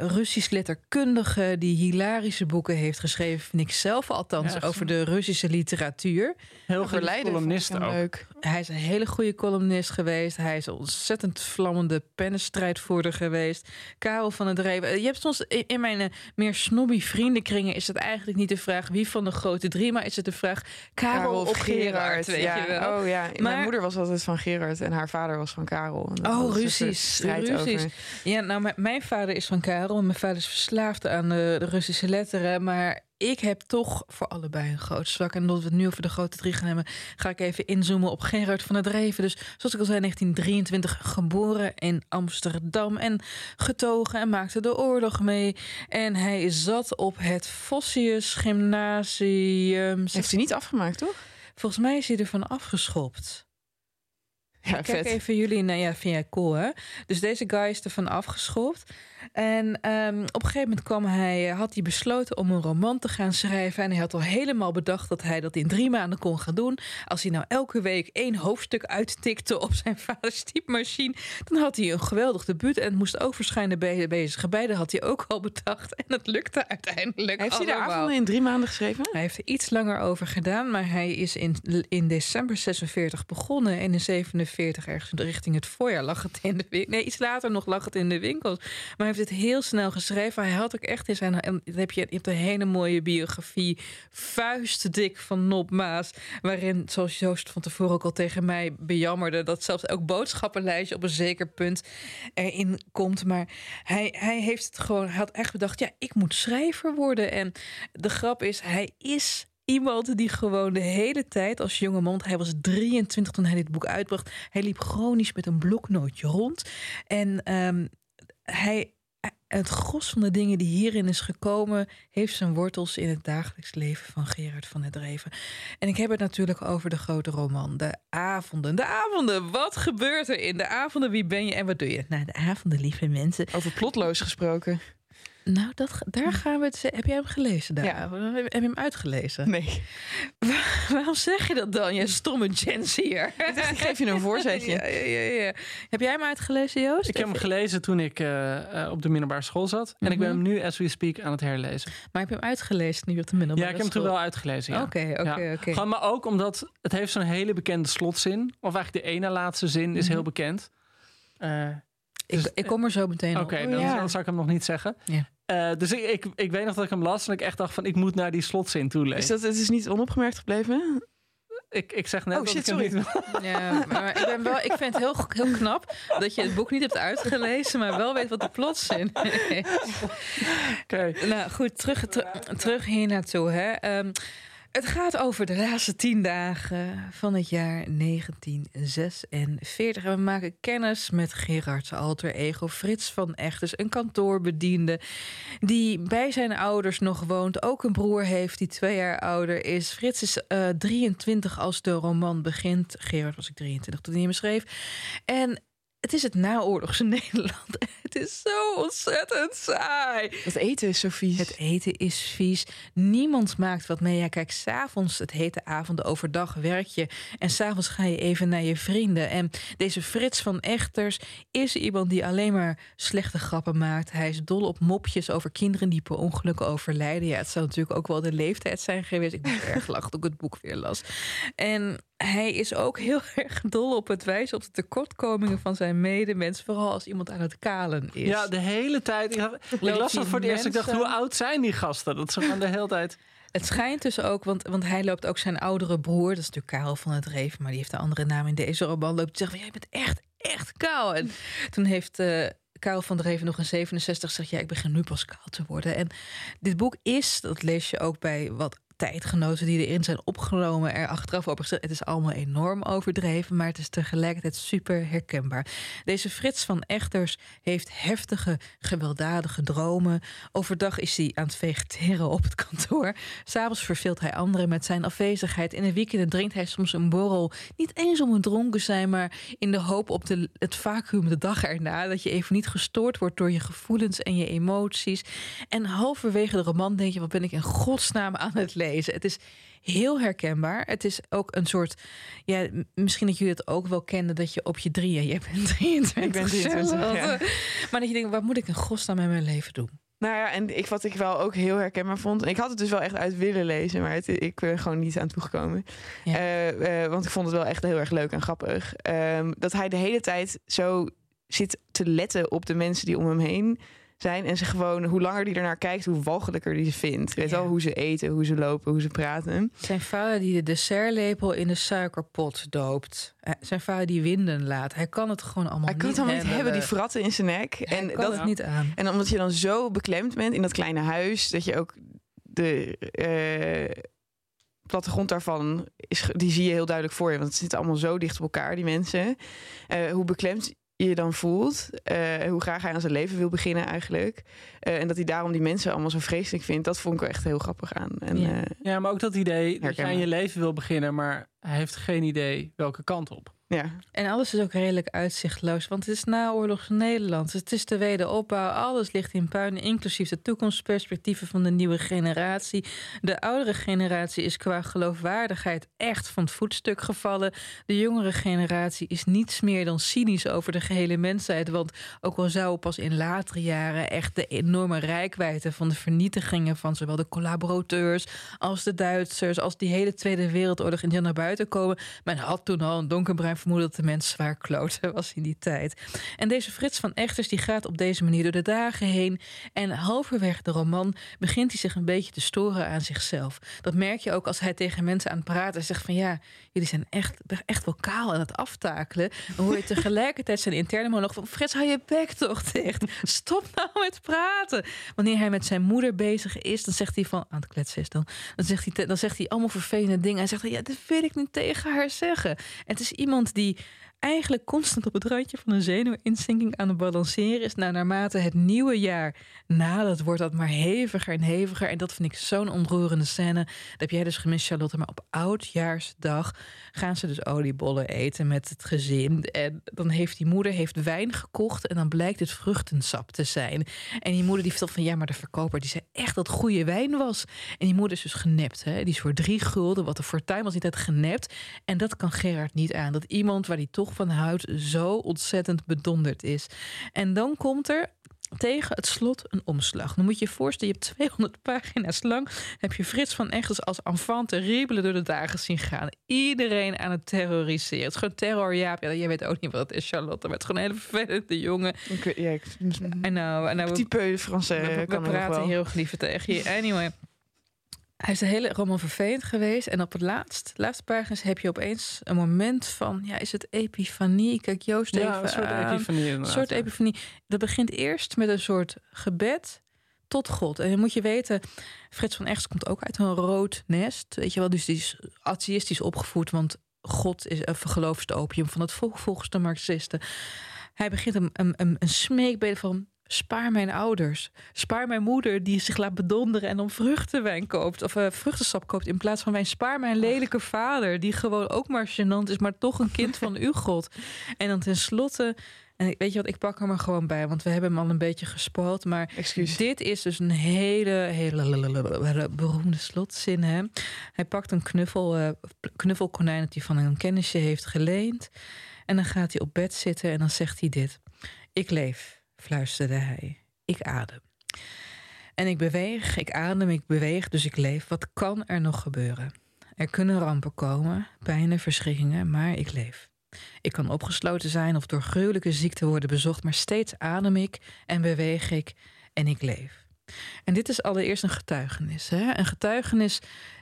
Russisch letterkundige die hilarische boeken heeft geschreven. Niks zelf althans over de Russische literatuur. Heel goede columnist ook. Leuk. Hij is een hele goede columnist geweest. Hij is een ontzettend vlammende pennenstrijdvoerder geweest. Karel van het Reve. Je hebt soms in mijn meer snobby vriendenkringen is het eigenlijk niet de vraag wie van de grote drie, maar is het de vraag Karel of Gerard. Weet je wel. Oh ja. Mijn moeder was altijd van Gerard en haar vader was van Karel. Oh, Russisch. Ja, nou mijn vader is van Karel en mijn vader is verslaafd aan de Russische letteren, maar ik heb toch voor allebei een groot zwak. En omdat we het nu over de grote drie gaan hebben, ga ik even inzoomen op Gerard van het Reve. Dus zoals ik al zei, 1923 geboren in Amsterdam en getogen en maakte de oorlog mee. En hij zat op het Vossius Gymnasium. Heeft hij niet afgemaakt, toch? Volgens mij is hij ervan afgeschopt. Ja, ik kijk even jullie, nou ja, vind jij cool, hè? Dus deze guy is ervan afgeschopt. En op een gegeven moment had hij besloten om een roman te gaan schrijven. En hij had al helemaal bedacht dat hij dat in 3 maanden kon gaan doen. Als hij nou elke week 1 hoofdstuk uittikte op zijn vaders typemachine, dan had hij een geweldig debuut. En het moest ook verschijnen bij zijn gebijden, had hij ook al bedacht. En het lukte uiteindelijk. Heeft hij de avonden in 3 maanden geschreven? Hij heeft er iets langer over gedaan. Maar hij is in december 46 begonnen. En in 47 ergens richting het voorjaar lag het in de winkel. Nee, iets later nog lag het in de winkels. Maar hij heeft het heel snel geschreven. Hij had ook echt in zijn... En dat heb je een hele mooie biografie, vuistdik van Nop Maas, waarin, zoals Joost van tevoren ook al tegen mij bejammerde, dat zelfs elk boodschappenlijstje op een zeker punt erin komt. Maar hij heeft het gewoon... Hij had echt bedacht, ja, ik moet schrijver worden. En de grap is, hij is iemand die gewoon de hele tijd als jongeman, hij was 23 toen hij dit boek uitbracht, hij liep chronisch met een bloknootje rond. En het gros van de dingen die hierin is gekomen heeft zijn wortels in het dagelijks leven van Gerard van het Reve. En ik heb het natuurlijk over de grote roman, de avonden. De avonden, wat gebeurt er in de avonden? Wie ben je en wat doe je? Nou, de avonden, lieve mensen. Over plotloos gesproken. Nou, daar gaan we het... Heb jij hem gelezen daar? Ja. Heb je hem uitgelezen? Nee. Waarom zeg je dat dan, je stomme Gen Z'er? Ik dacht, ik geef je een voorzetje. Ja. Heb jij hem uitgelezen, Joost? Ik heb hem gelezen toen ik op de middelbare school zat. En ik ben hem nu, as we speak, aan het herlezen. Maar heb je hem uitgelezen nu op de middelbare school? Ja, ik heb hem toen wel uitgelezen, ja. Oké. Maar ook omdat het heeft zo'n hele bekende slotzin. Of eigenlijk de ene laatste zin is heel bekend. Dus, ik kom er zo meteen op. Oké, dan zou ik hem nog niet zeggen. Ja. Dus ik weet nog dat ik hem las en ik echt dacht van, ik moet naar die slotzin toe lezen. Het is niet onopgemerkt gebleven? Ik zeg net niet. Ja, maar ik vind het heel knap dat je het boek niet hebt uitgelezen, maar wel weet wat de plotzin is. Okay. Nou goed, terug hier naartoe. Hè. Het gaat over de laatste 10 dagen van het jaar 1946. En we maken kennis met Gerard's alter ego Frits van Echters, een kantoorbediende die bij zijn ouders nog woont. Ook een broer heeft die 2 jaar ouder is. Frits is 23 als de roman begint. Gerard was ik 23 toen hij hem schreef. En het is het naoorlogse Nederland. Het is zo ontzettend saai. Het eten is zo vies. Het eten is vies. Niemand maakt wat mee. Ja, kijk, 's avonds, het hete avond, overdag werk je. En 's avonds ga je even naar je vrienden. En deze Frits van Echters is iemand die alleen maar slechte grappen maakt. Hij is dol op mopjes over kinderen die per ongeluk overlijden. Ja, het zou natuurlijk ook wel de leeftijd zijn geweest. Ik moest erg lachen toen ik het boek weer las. En hij is ook heel erg dol op het wijzen op de tekortkomingen van zijn medemens. Vooral als iemand aan het kalen is. Ja, de hele tijd. Ik las dat voor het eerst. Ik dacht, hoe oud zijn die gasten? Dat ze gaan de hele tijd... Het schijnt dus ook, want hij loopt ook zijn oudere broer. Dat is natuurlijk Karel van het Reve, maar die heeft een andere naam in deze roman. Loopt te zeggen, jij bent echt kaal. En toen heeft... Karel van het Reve nog in 67 zegt, ja, ik begin nu pas kaal te worden. En dit boek is, dat lees je ook bij wat tijdgenoten die erin zijn opgenomen, er achteraf op gezet. Het is allemaal enorm overdreven, maar het is tegelijkertijd super herkenbaar. Deze Frits van Echters heeft heftige, gewelddadige dromen. Overdag is hij aan het vegeteren op het kantoor. 'S'avonds verveelt hij anderen met zijn afwezigheid. In de weekenden drinkt hij soms een borrel. Niet eens om het dronken zijn, maar in de hoop op het vacuüm de dag erna, dat je even niet gestoord wordt door je gevoelens en je emoties. En halverwege de roman denk je, wat ben ik in godsnaam aan het leven? Het is heel herkenbaar. Het is ook een soort... Ja, misschien dat jullie het ook wel kenden, dat je op je 3e... Je bent 23. Ik ben 23, ja. Maar dat je denkt, wat moet ik in godsnaam met mijn leven doen? Nou ja, en wat ik wel ook heel herkenbaar vond... En ik had het dus wel echt uit willen lezen, maar ik ben gewoon niet aan toegekomen. Ja. Want ik vond het wel echt heel erg leuk en grappig. Dat hij de hele tijd zo zit te letten op de mensen die om hem heen zijn en ze gewoon, hoe langer die ernaar kijkt, hoe walgelijker die ze vindt. Weet wel, hoe ze eten, hoe ze lopen, hoe ze praten. Zijn vader die de dessertlepel in de suikerpot doopt. Zijn vader die winden laat. Hij kan het gewoon allemaal niet hebben. Hij kan het allemaal niet hebben, die fratten in zijn nek. Hij en kan dat het niet aan. En omdat je dan zo beklemd bent in dat kleine huis, dat je ook de plattegrond daarvan, die zie je heel duidelijk voor je. Want het zit allemaal zo dicht op elkaar, die mensen. Hoe beklemd je dan voelt, hoe graag hij aan zijn leven wil beginnen eigenlijk. En dat hij daarom die mensen allemaal zo vreselijk vindt, dat vond ik wel echt heel grappig aan. En, ja, maar ook dat idee dat je aan je leven wil beginnen, maar hij heeft geen idee welke kant op. Ja. En alles is ook redelijk uitzichtloos, want het is naoorlogs Nederland. Het is de wederopbouw, alles ligt in puin, inclusief de toekomstperspectieven van de nieuwe generatie. De oudere generatie is qua geloofwaardigheid echt van het voetstuk gevallen. De jongere generatie is niets meer dan cynisch over de gehele mensheid, want ook al zou pas in latere jaren echt de enorme reikwijdte van de vernietigingen van zowel de collaborateurs als de Duitsers, als die hele Tweede Wereldoorlog in Jan naar buiten komen. Men had toen al een donkerbruin vermoeden dat de mens zwaar kloten was in die tijd. En deze Frits van Echters die gaat op deze manier door de dagen heen. En halverwege de roman begint hij zich een beetje te storen aan zichzelf. Dat merk je ook als hij tegen mensen aan het praten zegt van ja, jullie zijn echt wel kaal aan het aftakelen. Dan hoor je tegelijkertijd zijn interne monoloog van Frits, hou je bek toch dicht. Stop nou met praten. Wanneer hij met zijn moeder bezig is, dan zegt hij van, aan het kletsen is dan zegt hij allemaal vervelende dingen. Hij zegt, ja, dat wil ik niet tegen haar zeggen. En het is iemand die eigenlijk constant op het randje van een zenuwinzinking aan het balanceren is. Nou, naarmate het nieuwe jaar nadert, wordt dat maar heviger en heviger. En dat vind ik zo'n ontroerende scène. Dat heb jij dus gemist, Charlotte. Maar op oudjaarsdag gaan ze dus oliebollen eten met het gezin. En dan heeft die moeder wijn gekocht en dan blijkt het vruchtensap te zijn. En die moeder die vertelt van ja, maar de verkoper die zei echt dat goede wijn was. En die moeder is dus genept. Hè? Die is voor 3 gulden, wat de fortuin was niet had genept. En dat kan Gerard niet aan. Dat iemand waar die toch van houdt zo ontzettend bedonderd is. En dan komt er tegen het slot een omslag. Dan moet je je voorstellen, je hebt 200 pagina's lang, heb je Frits van Echters als enfant terrible door de dagen zien gaan. Iedereen aan het terroriseren. Het is gewoon terrorjaap. Ja, jij weet ook niet wat het is, Charlotte, maar het is gewoon een hele vervelende jongen. Type Français. We praten heel geliefd tegen je. Anyway. Hij is de hele roman vervelend geweest. En op het laatste pagina's heb je opeens een moment van, ja, is het epifanie? Kijk Joost even aan. Een soort epifanie inderdaad. Een soort epifanie. Dat begint eerst met een soort gebed tot God. En dan moet je weten, Frits van Echters komt ook uit een rood nest. Weet je wel, dus die is atheïstisch opgevoed, want God is een vergeloofd opium van het volk volgens de Marxisten. Hij begint een smeekbede van spaar mijn ouders. Spaar mijn moeder die zich laat bedonderen en dan vruchtenwijn koopt. Of vruchtensap koopt in plaats van wijn. Spaar mijn lelijke vader die gewoon ook maar gênant is, maar toch een kind van uw God. En dan tenslotte, en weet je wat, ik pak hem er gewoon bij, want we hebben hem al een beetje gespoild. Maar dit is dus een hele beroemde slotzin. Hè? Hij pakt een knuffelkonijn dat hij van een kennisje heeft geleend. En dan gaat hij op bed zitten en dan zegt hij dit. Ik leef, fluisterde hij. Ik adem. En ik beweeg, ik adem, ik beweeg, dus ik leef. Wat kan er nog gebeuren? Er kunnen rampen komen, pijnen, verschrikkingen, maar ik leef. Ik kan opgesloten zijn of door gruwelijke ziekte worden bezocht, maar steeds adem ik en beweeg ik en ik leef. En dit is allereerst een getuigenis. Hè? Een getuigenis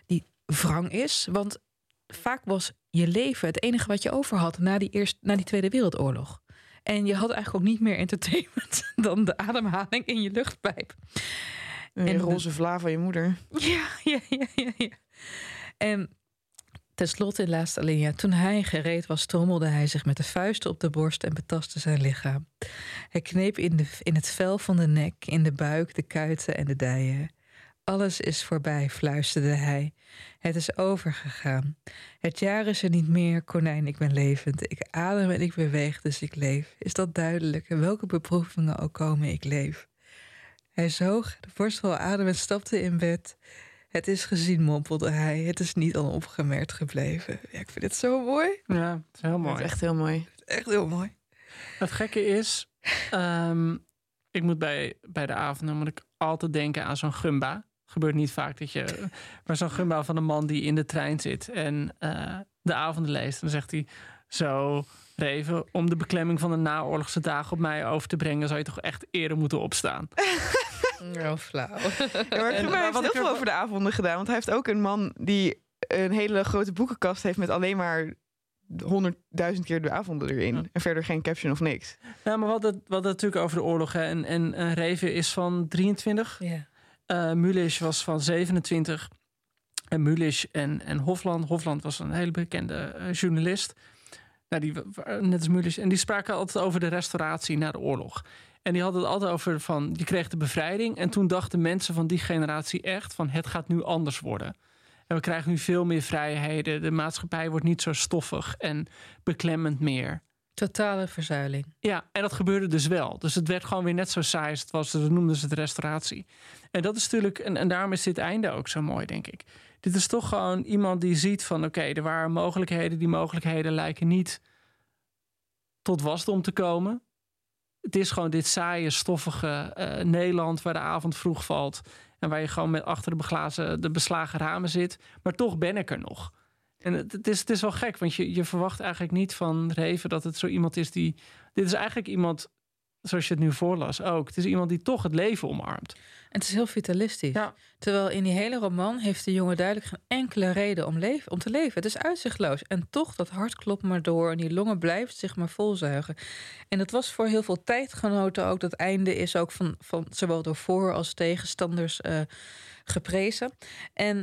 die wrang is, want vaak was je leven het enige wat je over had na die Tweede Wereldoorlog. En je had eigenlijk ook niet meer entertainment dan de ademhaling in je luchtpijp. En roze vla van je moeder. Ja. En tenslotte, in de laatste alinea, toen hij gereed was, trommelde hij zich met de vuisten op de borst en betastte zijn lichaam. Hij kneep in het vel van de nek, in de buik, de kuiten en de dijen. Alles is voorbij, fluisterde hij. Het is overgegaan. Het jaar is er niet meer, konijn, ik ben levend. Ik adem en ik beweeg, dus ik leef. Is dat duidelijk? En welke beproevingen ook komen, ik leef. Hij zoog de borstel adem en stapte in bed. Het is gezien, mompelde hij. Het is niet onopgemerkt gebleven. Ja, ik vind het zo mooi. Ja, het is heel mooi. Het is echt heel mooi. Het gekke is, ik moet bij de avonden moet ik altijd denken aan zo'n gumba. Gebeurt niet vaak dat je. Maar zo'n gumba van een man die in de trein zit en de avonden leest. En dan zegt hij zo, Reven, om de beklemming van de naoorlogse dagen op mij over te brengen, zou je toch echt eerder moeten opstaan. Heel flauw. Ja, maar Gumba heeft heel veel over de avonden gedaan. Want hij heeft ook een man die een hele grote boekenkast heeft met alleen maar 100.000 keer de avonden erin. Ja. En verder geen caption of niks. Ja, maar wat natuurlijk over de oorlog. Hè, en Reve is van 23. Ja. Mulisch was van 27. En Mulisch en Hofland. Hofland was een hele bekende journalist. Nou, die, net als Mulisch. En die spraken altijd over de restauratie na de oorlog. En die hadden het altijd over van, je kreeg de bevrijding. En toen dachten mensen van die generatie echt van, het gaat nu anders worden. En we krijgen nu veel meer vrijheden. De maatschappij wordt niet zo stoffig en beklemmend meer. Totale verzuiling. Ja, en dat gebeurde dus wel. Dus het werd gewoon weer net zo saai als het was. Dus noemden ze het restauratie. En dat is natuurlijk, en daarom is dit einde ook zo mooi, denk ik. Dit is toch gewoon iemand die ziet van oké, er waren mogelijkheden. Die mogelijkheden lijken niet tot wasdom te komen. Het is gewoon dit saaie, stoffige Nederland waar de avond vroeg valt. En waar je gewoon met achter de beslagen ramen zit. Maar toch ben ik er nog. En het is wel gek, want je verwacht eigenlijk niet van Reve dat het zo iemand is die... Dit is eigenlijk iemand, zoals je het nu voorlas ook... Het is iemand die toch het leven omarmt. En het is heel vitalistisch. Ja. Terwijl in die hele roman heeft de jongen duidelijk geen enkele reden om te leven. Het is uitzichtloos. En toch, dat hart klopt maar door en die longen blijft zich maar volzuigen. En dat was voor heel veel tijdgenoten ook. Dat einde is ook van zowel door voor- als tegenstanders... geprezen. En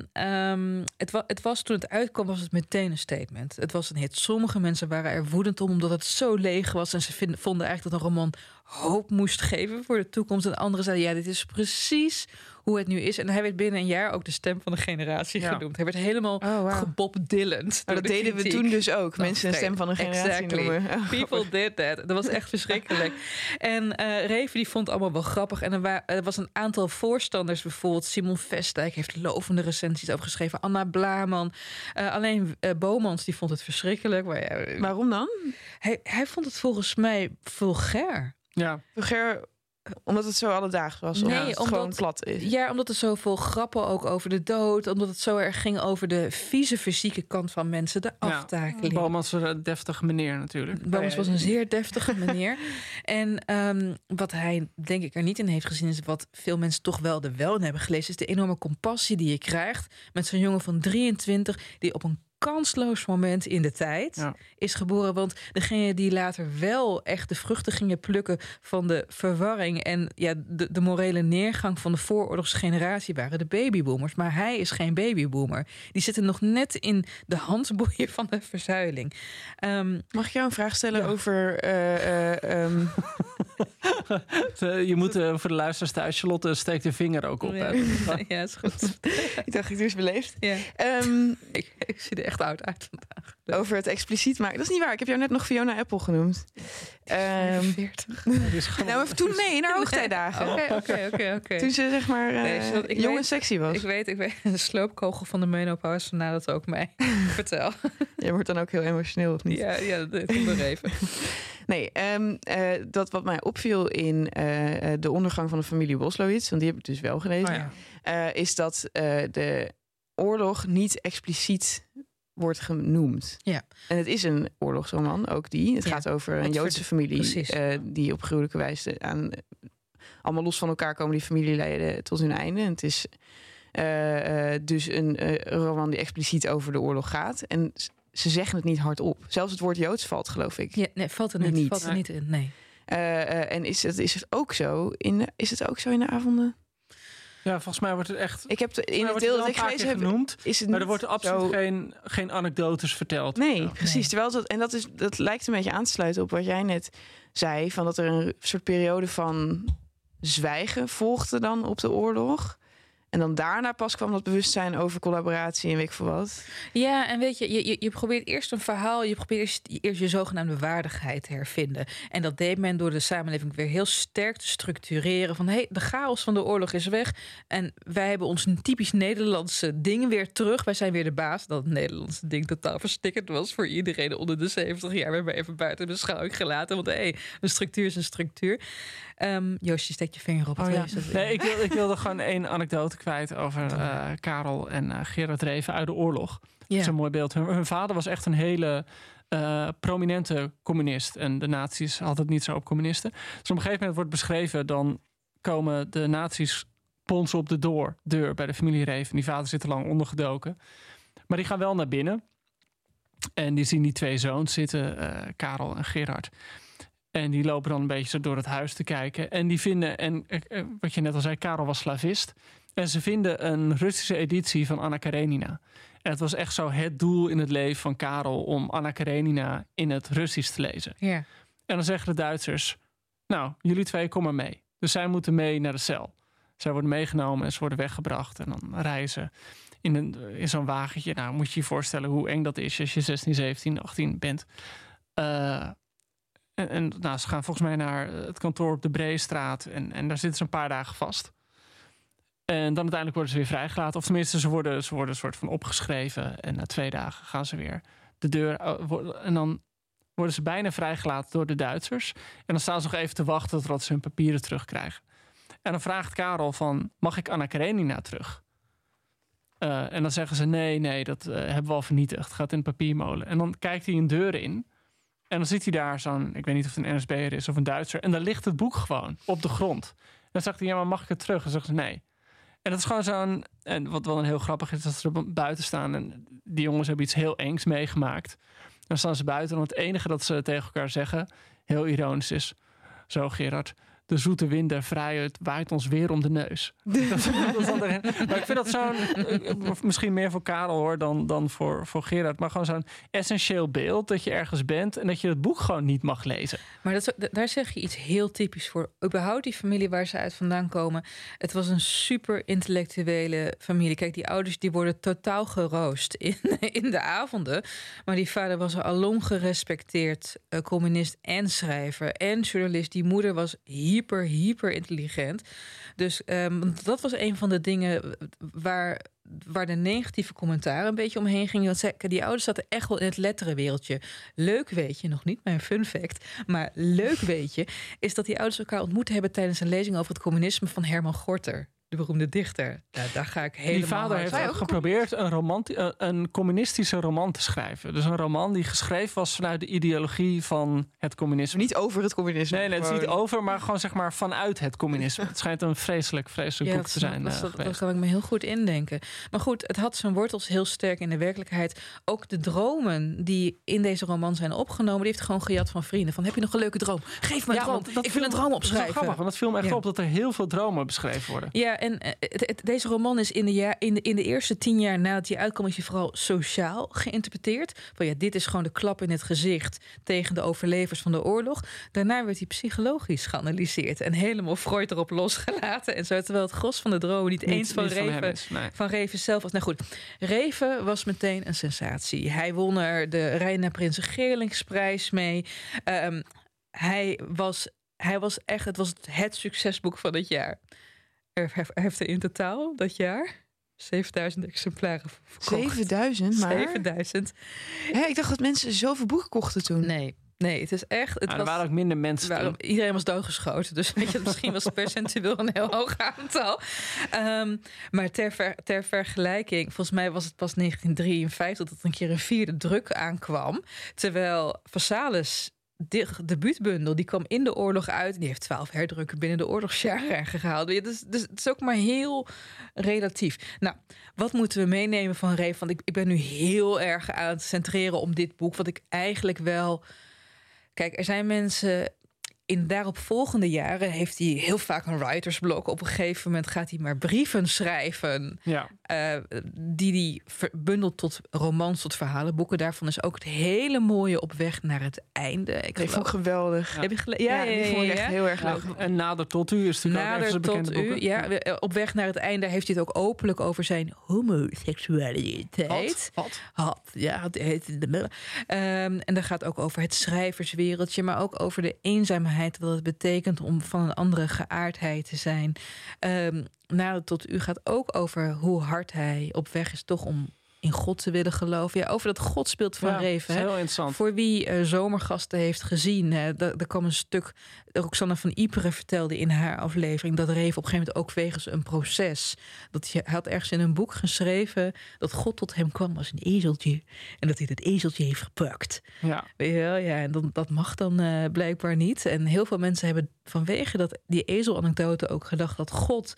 het was toen het uitkwam, was het meteen een statement. Het was een hit. Sommige mensen waren er woedend om, omdat het zo leeg was. En ze vonden eigenlijk dat een roman hoop moest geven voor de toekomst. En anderen zeiden, ja, dit is precies hoe het nu is. En hij werd binnen een jaar ook de stem van de generatie genoemd. Hij werd helemaal gebobdillend. Maar dat deden we toen dus ook. Mensen de stem van een generatie noemen. Oh, people did that. Dat was echt verschrikkelijk. En Reve die vond het allemaal wel grappig. En er was een aantal voorstanders. Bijvoorbeeld Simon Vestdijk heeft lovende recensies over geschreven. Anna Blaaman. Alleen Bomans die vond het verschrikkelijk. Maar, waarom dan? Hij vond het volgens mij vulgair. Ja. Vulgair... Omdat het zo alledaags was, omdat het gewoon plat is. Ja, omdat er zoveel grappen ook over de dood... omdat het zo erg ging over de vieze fysieke kant van mensen. De aftakeling. Bomans was een deftige meneer natuurlijk. Bomans was een zeer deftige meneer. En wat hij denk ik er niet in heeft gezien... is wat veel mensen toch wel er wel in hebben gelezen... is de enorme compassie die je krijgt... met zo'n jongen van 23 die op een kansloos moment in de tijd is geboren. Want degene die later wel echt de vruchten gingen plukken... van de verwarring en de morele neergang van de vooroorlogsgeneratie... waren de babyboomers. Maar hij is geen babyboomer. Die zitten nog net in de handboeien van de verzuiling. Mag ik jou een vraag stellen over... Je moet voor de luisteraars thuis, Charlotte steekt de vinger ook op. Ja, ja, is goed. Ik dacht, ik doe eens beleefd. Ja. Ik zie er echt oud uit vandaag. Over het expliciet maken. Dat is niet waar. Ik heb jou net nog Fiona Apple genoemd. 40. Nou, toen in haar hoogtijdagen. Oké. Toen ze zeg maar jong en sexy was. Ik weet. De sloopkogel van de menopauze, nadat ook mij. Vertel. Je wordt dan ook heel emotioneel, of niet? Ja, dat komt er even. Nee, dat wat mij opviel in de ondergang van de familie Boslowitz... want die heb ik dus wel gelezen... is dat de oorlog niet expliciet wordt genoemd. Ja. En het is een oorlogsroman, ook die. Het gaat over een Joodse familie... die op gruwelijke wijze aan... allemaal los van elkaar komen die familieleden tot hun einde. En het is dus een roman die expliciet over de oorlog gaat... en ze zeggen het niet hardop. Zelfs het woord Joods valt, geloof ik. Ja, nee, valt er niet in. Nee. En is het ook zo in de avonden? Ja, volgens mij wordt het echt... Ik heb in het deel dat ik gelezen heb genoemd. Is het maar er wordt absoluut geen anekdotes verteld. Nee, precies. Terwijl dat lijkt een beetje aan te sluiten op wat jij net zei. Van dat er een soort periode van zwijgen volgde dan op de oorlog. En dan daarna pas kwam dat bewustzijn over collaboratie en weet ik veel wat. Ja, en weet je probeert eerst een verhaal... je probeert eerst je zogenaamde waardigheid te hervinden. En dat deed men door de samenleving weer heel sterk te structureren. Van, de chaos van de oorlog is weg. En wij hebben ons typisch Nederlandse ding weer terug. Wij zijn weer de baas. Dat het Nederlandse ding totaal verstikkend was... voor iedereen onder de 70 jaar. We hebben even buiten beschouwing gelaten. Want een structuur is een structuur. Joost, je steekt je vinger op. Ik wilde gewoon één anekdote kwijt over Karel en Gerard Reve uit de oorlog. Yeah. Dat is een mooi beeld. Hun vader was echt een hele prominente communist. En de nazi's hadden het niet zo op communisten. Dus op een gegeven moment wordt beschreven... dan komen de nazi's ponsen op de deur bij de familie Reve. En die vader zit er lang ondergedoken. Maar die gaan wel naar binnen. En die zien die twee zoons zitten, Karel en Gerard... En die lopen dan een beetje zo door het huis te kijken. En die vinden, en wat je net al zei, Karel was slavist. En ze vinden een Russische editie van Anna Karenina. En het was echt zo het doel in het leven van Karel... om Anna Karenina in het Russisch te lezen. Ja. En dan zeggen de Duitsers... nou, jullie twee, kom maar mee. Dus zij moeten mee naar de cel. Zij worden meegenomen en ze worden weggebracht. En dan reizen in zo'n wagentje. Nou, moet je je voorstellen hoe eng dat is als je 16, 17, 18 bent. En ze gaan volgens mij naar het kantoor op de Breestraat. En daar zitten ze een paar dagen vast. En dan uiteindelijk worden ze weer vrijgelaten. Of tenminste, ze worden een soort van opgeschreven. En na 2 dagen gaan ze weer de deur. En dan worden ze bijna vrijgelaten door de Duitsers. En dan staan ze nog even te wachten totdat ze hun papieren terugkrijgen. En dan vraagt Karel van, mag ik Anna Karenina terug? En dan zeggen ze, nee, dat hebben we al vernietigd. Het gaat in het papiermolen. En dan kijkt hij een deur in. En dan ziet hij daar zo'n, ik weet niet of het een NSB'er is of een Duitser. En daar ligt het boek gewoon op de grond. En dan zegt hij, ja, maar mag ik het terug? En dan zegt ze, nee. En dat is gewoon zo'n... En wat wel een heel grappig is, dat ze er buiten staan. En die jongens hebben iets heel engs meegemaakt. En dan staan ze buiten. En het enige dat ze tegen elkaar zeggen, heel ironisch is, zo Gerard, de zoete wind der vrijheid waait ons weer om de neus. Maar ik vind dat zo'n... Misschien meer voor Karel hoor dan voor Gerard. Maar gewoon zo'n essentieel beeld dat je ergens bent en dat je het boek gewoon niet mag lezen. Maar daar zeg je iets heel typisch voor. Überhaupt die familie waar ze uit vandaan komen. Het was een super intellectuele familie. Kijk, die ouders die worden totaal geroost in de avonden. Maar die vader was een alom gerespecteerd communist en schrijver en journalist. Die moeder was hyper intelligent. Dus dat was een van de dingen waar de negatieve commentaren een beetje omheen gingen. Want die ouders zaten echt wel in het letterenwereldje. Leuk weet je, nog niet mijn fun fact, maar leuk weet je, is dat die ouders elkaar ontmoet hebben tijdens een lezing over het communisme van Herman Gorter, de beroemde dichter. Nou, daar ga ik helemaal. Die vader heeft ook geprobeerd een communistische roman te schrijven. Dus een roman die geschreven was vanuit de ideologie van het communisme. Niet over het communisme. Nee, het is niet over, maar gewoon zeg maar vanuit het communisme. Het schijnt een vreselijk boek te zijn. Dat kan ik me heel goed indenken. Maar goed, het had zijn wortels heel sterk in de werkelijkheid. Ook de dromen die in deze roman zijn opgenomen, die heeft gewoon gejat van vrienden. Van, heb je nog een leuke droom? Geef me een droom. Ik wil een droom opschrijven. Dat is grappig, want het viel me echt op dat er heel veel dromen beschreven worden. Ja. En deze roman is in de eerste 10 jaar nadat hij uitkwam, is hij vooral sociaal geïnterpreteerd. Van ja, dit is gewoon de klap in het gezicht tegen de overlevers van de oorlog. Daarna werd hij psychologisch geanalyseerd en helemaal Freud erop losgelaten. En zo, terwijl het gros van de dromen niet eens van Reve zelf was. Nou goed, Reve was meteen een sensatie. Hij won er de Reina Prinsen Geerlingsprijs mee. Hij was echt, het was het succesboek van het jaar. Er heeft er in totaal dat jaar 7000 exemplaren verkocht. 7000? Maar... 7000. Ik dacht dat mensen zoveel boeken kochten toen. Nee, het is echt... Er waren ook minder mensen. Iedereen was doodgeschoten. Dus weet je, misschien was het percentueel een heel hoog aantal. Maar ter vergelijking, volgens mij was het pas 1953... dat er een keer een 4e druk aankwam. Terwijl Vassalis... De debuutbundel, die kwam in de oorlog uit. En die heeft 12 herdrukken binnen de oorlogsjaren gehaald. Dus het is ook maar heel relatief. Nou, wat moeten we meenemen van Reve? Want ik ben nu heel erg aan het centreren om dit boek. Wat ik eigenlijk wel... Kijk, er zijn mensen... In daaropvolgende jaren heeft hij heel vaak een writersblok. Op een gegeven moment gaat hij maar brieven schrijven. Ja. Die hij bundelt tot romans, tot verhalenboeken. Daarvan is ook het hele mooie Op weg naar het einde. Ik vond het geweldig. Ja. Heb je die vond ik echt heel erg leuk. En Nader tot u is natuurlijk ook ergens bekende boeken. Ja, Op weg naar het einde heeft hij het ook openlijk over zijn homoseksualiteit. En dat gaat ook over het schrijverswereldje, maar ook over de eenzaamheid. Wat het betekent om van een andere geaardheid te zijn. Nader tot u gaat ook over hoe hard hij op weg is toch om in God te willen geloven. Ja, over dat godsbeeld van Reve. Heel interessant. Voor wie Zomergasten heeft gezien. Er kwam een stuk, Roxanne van Iperen vertelde in haar aflevering dat Reve op een gegeven moment ook wegens een proces, dat hij had ergens in een boek geschreven dat God tot hem kwam als een ezeltje en dat hij dat ezeltje heeft gepakt. Ja. Weet je wel? Ja, en dat mag dan blijkbaar niet. En heel veel mensen hebben vanwege die ezelanekdote ook gedacht dat God,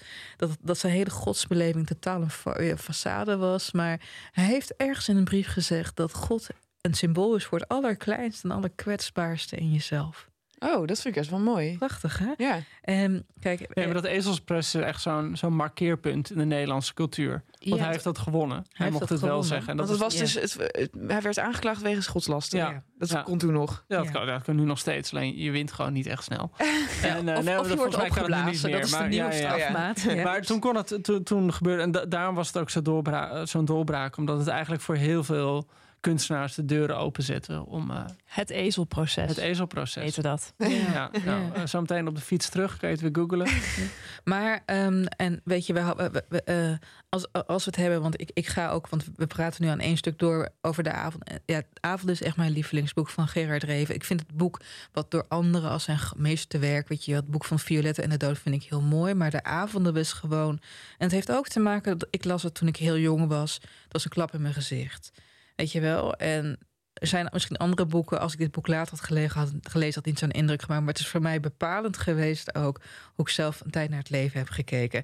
dat zijn hele godsbeleving totaal een façade was, maar hij heeft ergens in een brief gezegd dat God een symbool is voor het allerkleinste en allerkwetsbaarste in jezelf. Oh, dat vind ik echt wel mooi. Prachtig, hè? Ja. Kijk, nee, maar dat ezelspress is echt zo'n markeerpunt in de Nederlandse cultuur. Want hij heeft dat gewonnen. Hij mocht het wel zeggen. En dat want het was dus, hij werd aangeklaagd wegens godslaster. Ja. Dat kon toen nog. Ja, dat kan nu nog steeds. Alleen je wint gewoon niet echt snel. Of je wordt opgeblazen. Dat is de nieuwste afmaat. Ja. Maar toen kon het, toen gebeurde... En daarom was het ook zo'n doorbraak. Omdat het eigenlijk voor heel veel... kunstenaars de deuren openzetten om... het ezelproces. Het ezelproces. Heet we dat. Ja. Ja, nou, zometeen op de fiets terug, kan je het weer googlen. Maar, en weet je, als we het hebben... want ik ga ook, want we praten nu aan één stuk door over de avond. Ja, de avond is echt mijn lievelingsboek van Gerard Reven. Ik vind het boek wat door anderen als zijn meesterwerk... weet je, het boek van Violette en de Dood vind ik heel mooi... maar de avonden was gewoon... en het heeft ook te maken, ik las het toen ik heel jong was... dat was een klap in mijn gezicht... Weet je wel, en er zijn misschien andere boeken... als ik dit boek later had gelezen, had niet zo'n indruk gemaakt... maar het is voor mij bepalend geweest ook... hoe ik zelf een tijd naar het leven heb gekeken.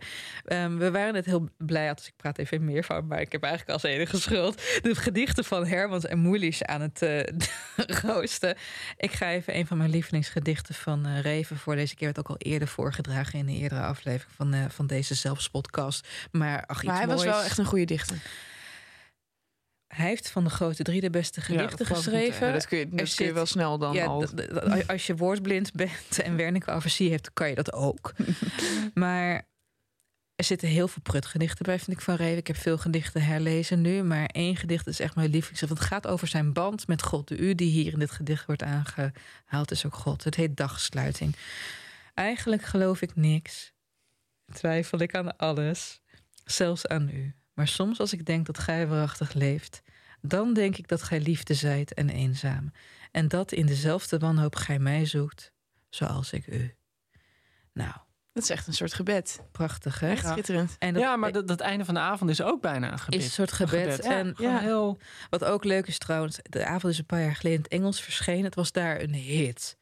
We waren net heel blij, dus ik praat even meer van... maar ik heb eigenlijk als enige schuld... de gedichten van Hermans en Mulisch aan het roosten. Ik ga even een van mijn lievelingsgedichten van Reven voorlezen. Ik heb het ook al eerder voorgedragen... in een eerdere aflevering van deze zelfspodcast. Maar, hij moois. Was wel echt een goede dichter. Hij heeft van de grote drie de beste gedichten geschreven. Ja, dat kun je wel snel dan al. Als je woordblind bent en Wernicke aversie heeft, kan je dat ook. Maar er zitten heel veel prutgedichten bij, vind ik, van Reven. Ik heb veel gedichten herlezen nu, maar één gedicht is echt mijn lievelings. Want het gaat over zijn band met God. De U die hier in dit gedicht wordt aangehaald is ook God. Het heet Dagsluiting. Eigenlijk geloof ik niks. Twijfel ik aan alles. Zelfs aan U. Maar soms als ik denk dat gij waarachtig leeft... dan denk ik dat gij liefde zijt en eenzaam... en dat in dezelfde wanhoop gij mij zoekt, zoals ik u. Nou. Dat is echt een soort gebed. Prachtig, hè? Echt schitterend. Ja. Ja, maar dat einde van de avond is ook bijna een gebed. Is een soort gebed. Ja, en heel... Wat ook leuk is trouwens... de avond is een paar jaar geleden in het Engels verschenen. Het was daar een hit...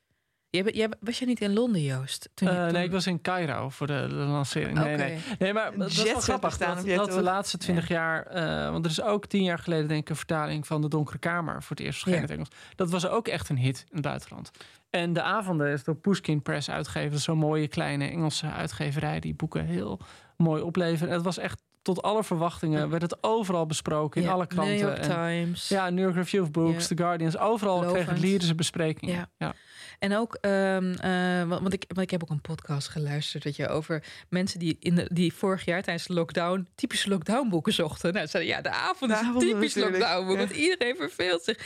was jij niet in Londen, Joost? Nee, ik was in Cairo voor de lancering. Okay. Nee, maar dat is wel grappig. Dat de laatste 20 jaar... want er is ook 10 jaar geleden, denk ik, een vertaling van De Donkere Kamer. Voor het eerst verschenen in het Engels. Dat was ook echt een hit in het buitenland. En De Avonden is door Pushkin Press uitgegeven. Zo'n mooie kleine Engelse uitgeverij die boeken heel mooi opleveren. En het was echt... Tot alle verwachtingen werd het overal besproken in alle kranten. New York Times. Ja, New York Review of Books, The Guardians. Overal kreeg het lyrische bespreking. Ja. Ja. En ook, want ik heb ook een podcast geluisterd... weet je, over mensen die vorig jaar tijdens de lockdown... typische lockdownboeken zochten. Nou, zeiden, de avond is een typisch lockdownboek. Ja. Want iedereen verveelt zich.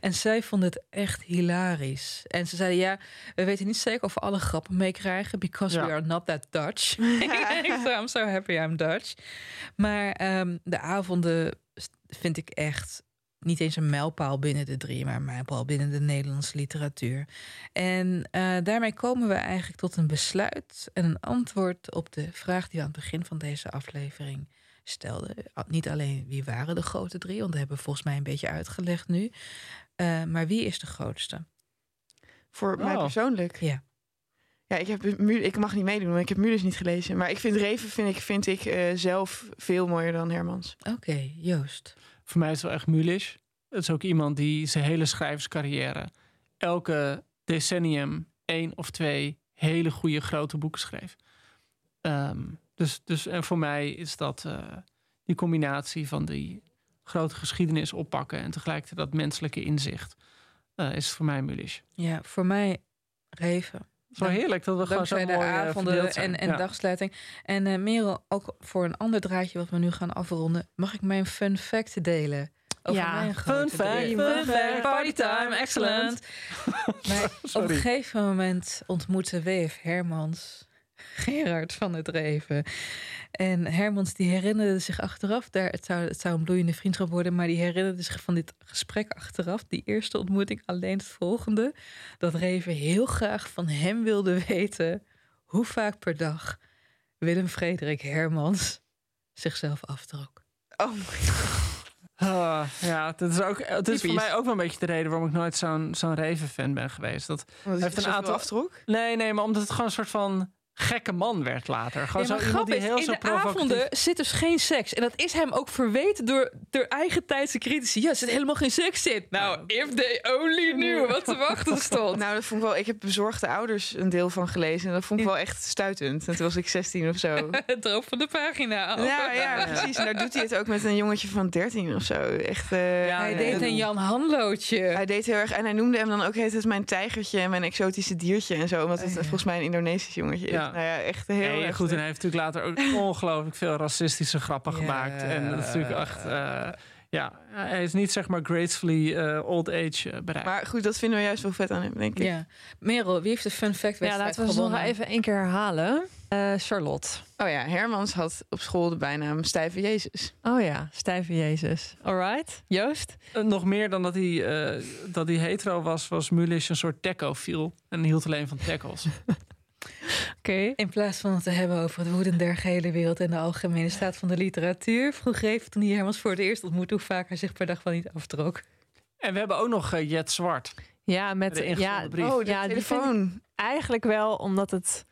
En zij vonden het echt hilarisch. En ze zeiden, we weten niet zeker of we alle grappen meekrijgen... because we are not that Dutch. I'm so happy I'm Dutch. Maar de avonden vind ik echt niet eens een mijlpaal binnen de drie... maar een mijlpaal binnen de Nederlandse literatuur. En daarmee komen we eigenlijk tot een besluit... en een antwoord op de vraag die we aan het begin van deze aflevering stelden. Niet alleen wie waren de grote drie... want dat hebben we volgens mij een beetje uitgelegd nu. Maar wie is de grootste? Voor mij persoonlijk? Ja. Ja, ik mag niet meedoen, want ik heb Mulisch niet gelezen. Maar ik vind Reven zelf veel mooier dan Hermans. Oké, Joost. Voor mij is het wel echt Mulisch. Het is ook iemand die zijn hele schrijverscarrière... elke decennium 1 of 2 hele goede grote boeken schreef. En voor mij is dat die combinatie van die grote geschiedenis oppakken... en tegelijkertijd dat menselijke inzicht is voor mij Mulisch. Ja, voor mij Reven... Zo heerlijk dat we gewoon zo mooi avonden en dagsluiting. En Merel, ook voor een ander draadje wat we nu gaan afronden... mag ik mijn fun fact delen? Over mijn grote fun fact, party time, excellent. Maar op een gegeven moment ontmoette W.F. Hermans... Gerard van het Reve. En Hermans die herinnerde zich achteraf... Het zou een bloeiende vriendschap worden... maar die herinnerde zich van dit gesprek achteraf... die eerste ontmoeting alleen het volgende... dat Reve heel graag van hem wilde weten... hoe vaak per dag Willem-Frederik Hermans zichzelf aftrok. Oh my god. Dat is voor mij ook wel een beetje de reden... waarom ik nooit zo'n Reve-fan ben geweest. Hij heeft een aantal aftrok? Nee, maar omdat het gewoon een soort van... gekke man werd later. Gewoon ja, zo iemand die heel is, zo in de avonden zit dus geen seks. En dat is hem ook verweten door eigen tijdse critici. Ja, er zit helemaal geen seks in. Nou, if they only knew wat te wachten stond. Nou, dat vond ik wel... Ik heb Bezorgde Ouders een deel van gelezen. En dat vond ik wel echt stuitend. Dat was ik 16 of zo. Het droop van de pagina. Ja, ja, precies. En daar doet hij het ook met een jongetje van 13 of zo. Echt, ja, hij deed een Jan Hanlootje. Hij deed heel erg... En hij noemde hem dan ook heet het mijn tijgertje en mijn exotische diertje en zo. Omdat het volgens mij een Indonesisch jongetje is. Ja. Nou ja, echt heel erg. Goed, en hij heeft natuurlijk later ook ongelooflijk veel racistische grappen gemaakt. En dat is natuurlijk echt... ja, hij is niet zeg maar gracefully old age bereikt. Maar goed, dat vinden we juist wel vet aan hem, denk ik. Ja. Merel, wie heeft de fun fact wedstrijd laten we gewonnen? Nog even één keer herhalen. Charlotte. Oh ja, Hermans had op school de bijnaam Stijve Jezus. Oh ja, Stijve Jezus. Alright, Joost? Nog meer dan dat hij hetero was, was Mulisch een soort techofiel. En hield alleen van tackles. Okay. In plaats van het te hebben over het woeden der gehele wereld en de algemene staat van de literatuur, vroeg Reve toen hij Hermans voor het eerst ontmoette hoe vaak hij zich per dag van niet aftrok. En we hebben ook nog Jet Zwart. Ja, met de ingezonden brief. Oh, de telefoon. Eigenlijk wel, omdat het...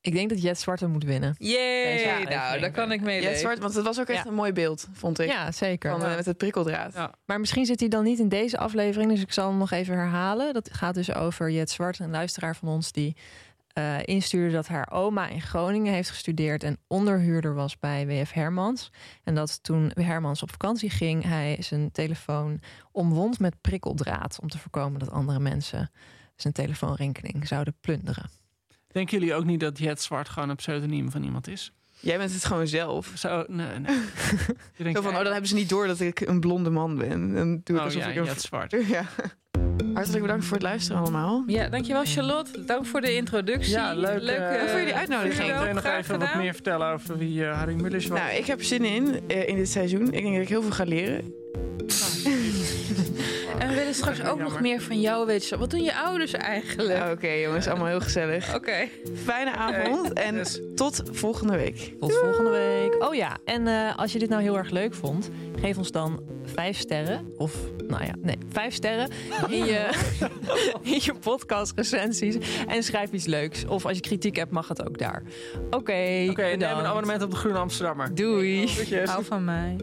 Ik denk dat Jet Zwart hem moet winnen. Jee, nou, daar kan ik mee leven. Jet Zwart, want het was ook echt een mooi beeld, vond ik. Ja, zeker. Van, met het prikkeldraad. Ja. Maar misschien zit hij dan niet in deze aflevering, dus ik zal hem nog even herhalen. Dat gaat dus over Jet Zwart, een luisteraar van ons die... instuurde dat haar oma in Groningen heeft gestudeerd en onderhuurder was bij W.F. Hermans. En dat toen Hermans op vakantie ging, hij zijn telefoon omwond met prikkeldraad om te voorkomen dat andere mensen zijn telefoonrekening zouden plunderen. Denken jullie ook niet dat Jet Zwart gewoon een pseudoniem van iemand is? Jij bent het gewoon zelf. Zo, nee. Zo van, dan hebben ze niet door dat ik een blonde man ben. Dan doe ik alsof ik Jet Zwart. Ja. Hartelijk bedankt voor het luisteren allemaal. Ja, dankjewel Charlotte. Dank voor de introductie. Ja, leuk. Dank voor jullie uitnodiging. Ik wil nog even wat meer vertellen over wie Harry Mulisch was. Nou, ik heb zin in dit seizoen. Ik denk dat ik heel veel ga leren. En we willen straks ook nog meer van jou weten. Wat doen je ouders eigenlijk? Oké, jongens, allemaal heel gezellig. Oké. Fijne avond en tot volgende week. Tot volgende week. Oh ja, en als je dit nou heel erg leuk vond, geef ons dan 5 sterren. Of, 5 sterren in je podcastrecensies. En schrijf iets leuks. Of als je kritiek hebt, mag het ook daar. Oké, neem een abonnement op de Groene Amsterdammer. Doei. Hou van mij.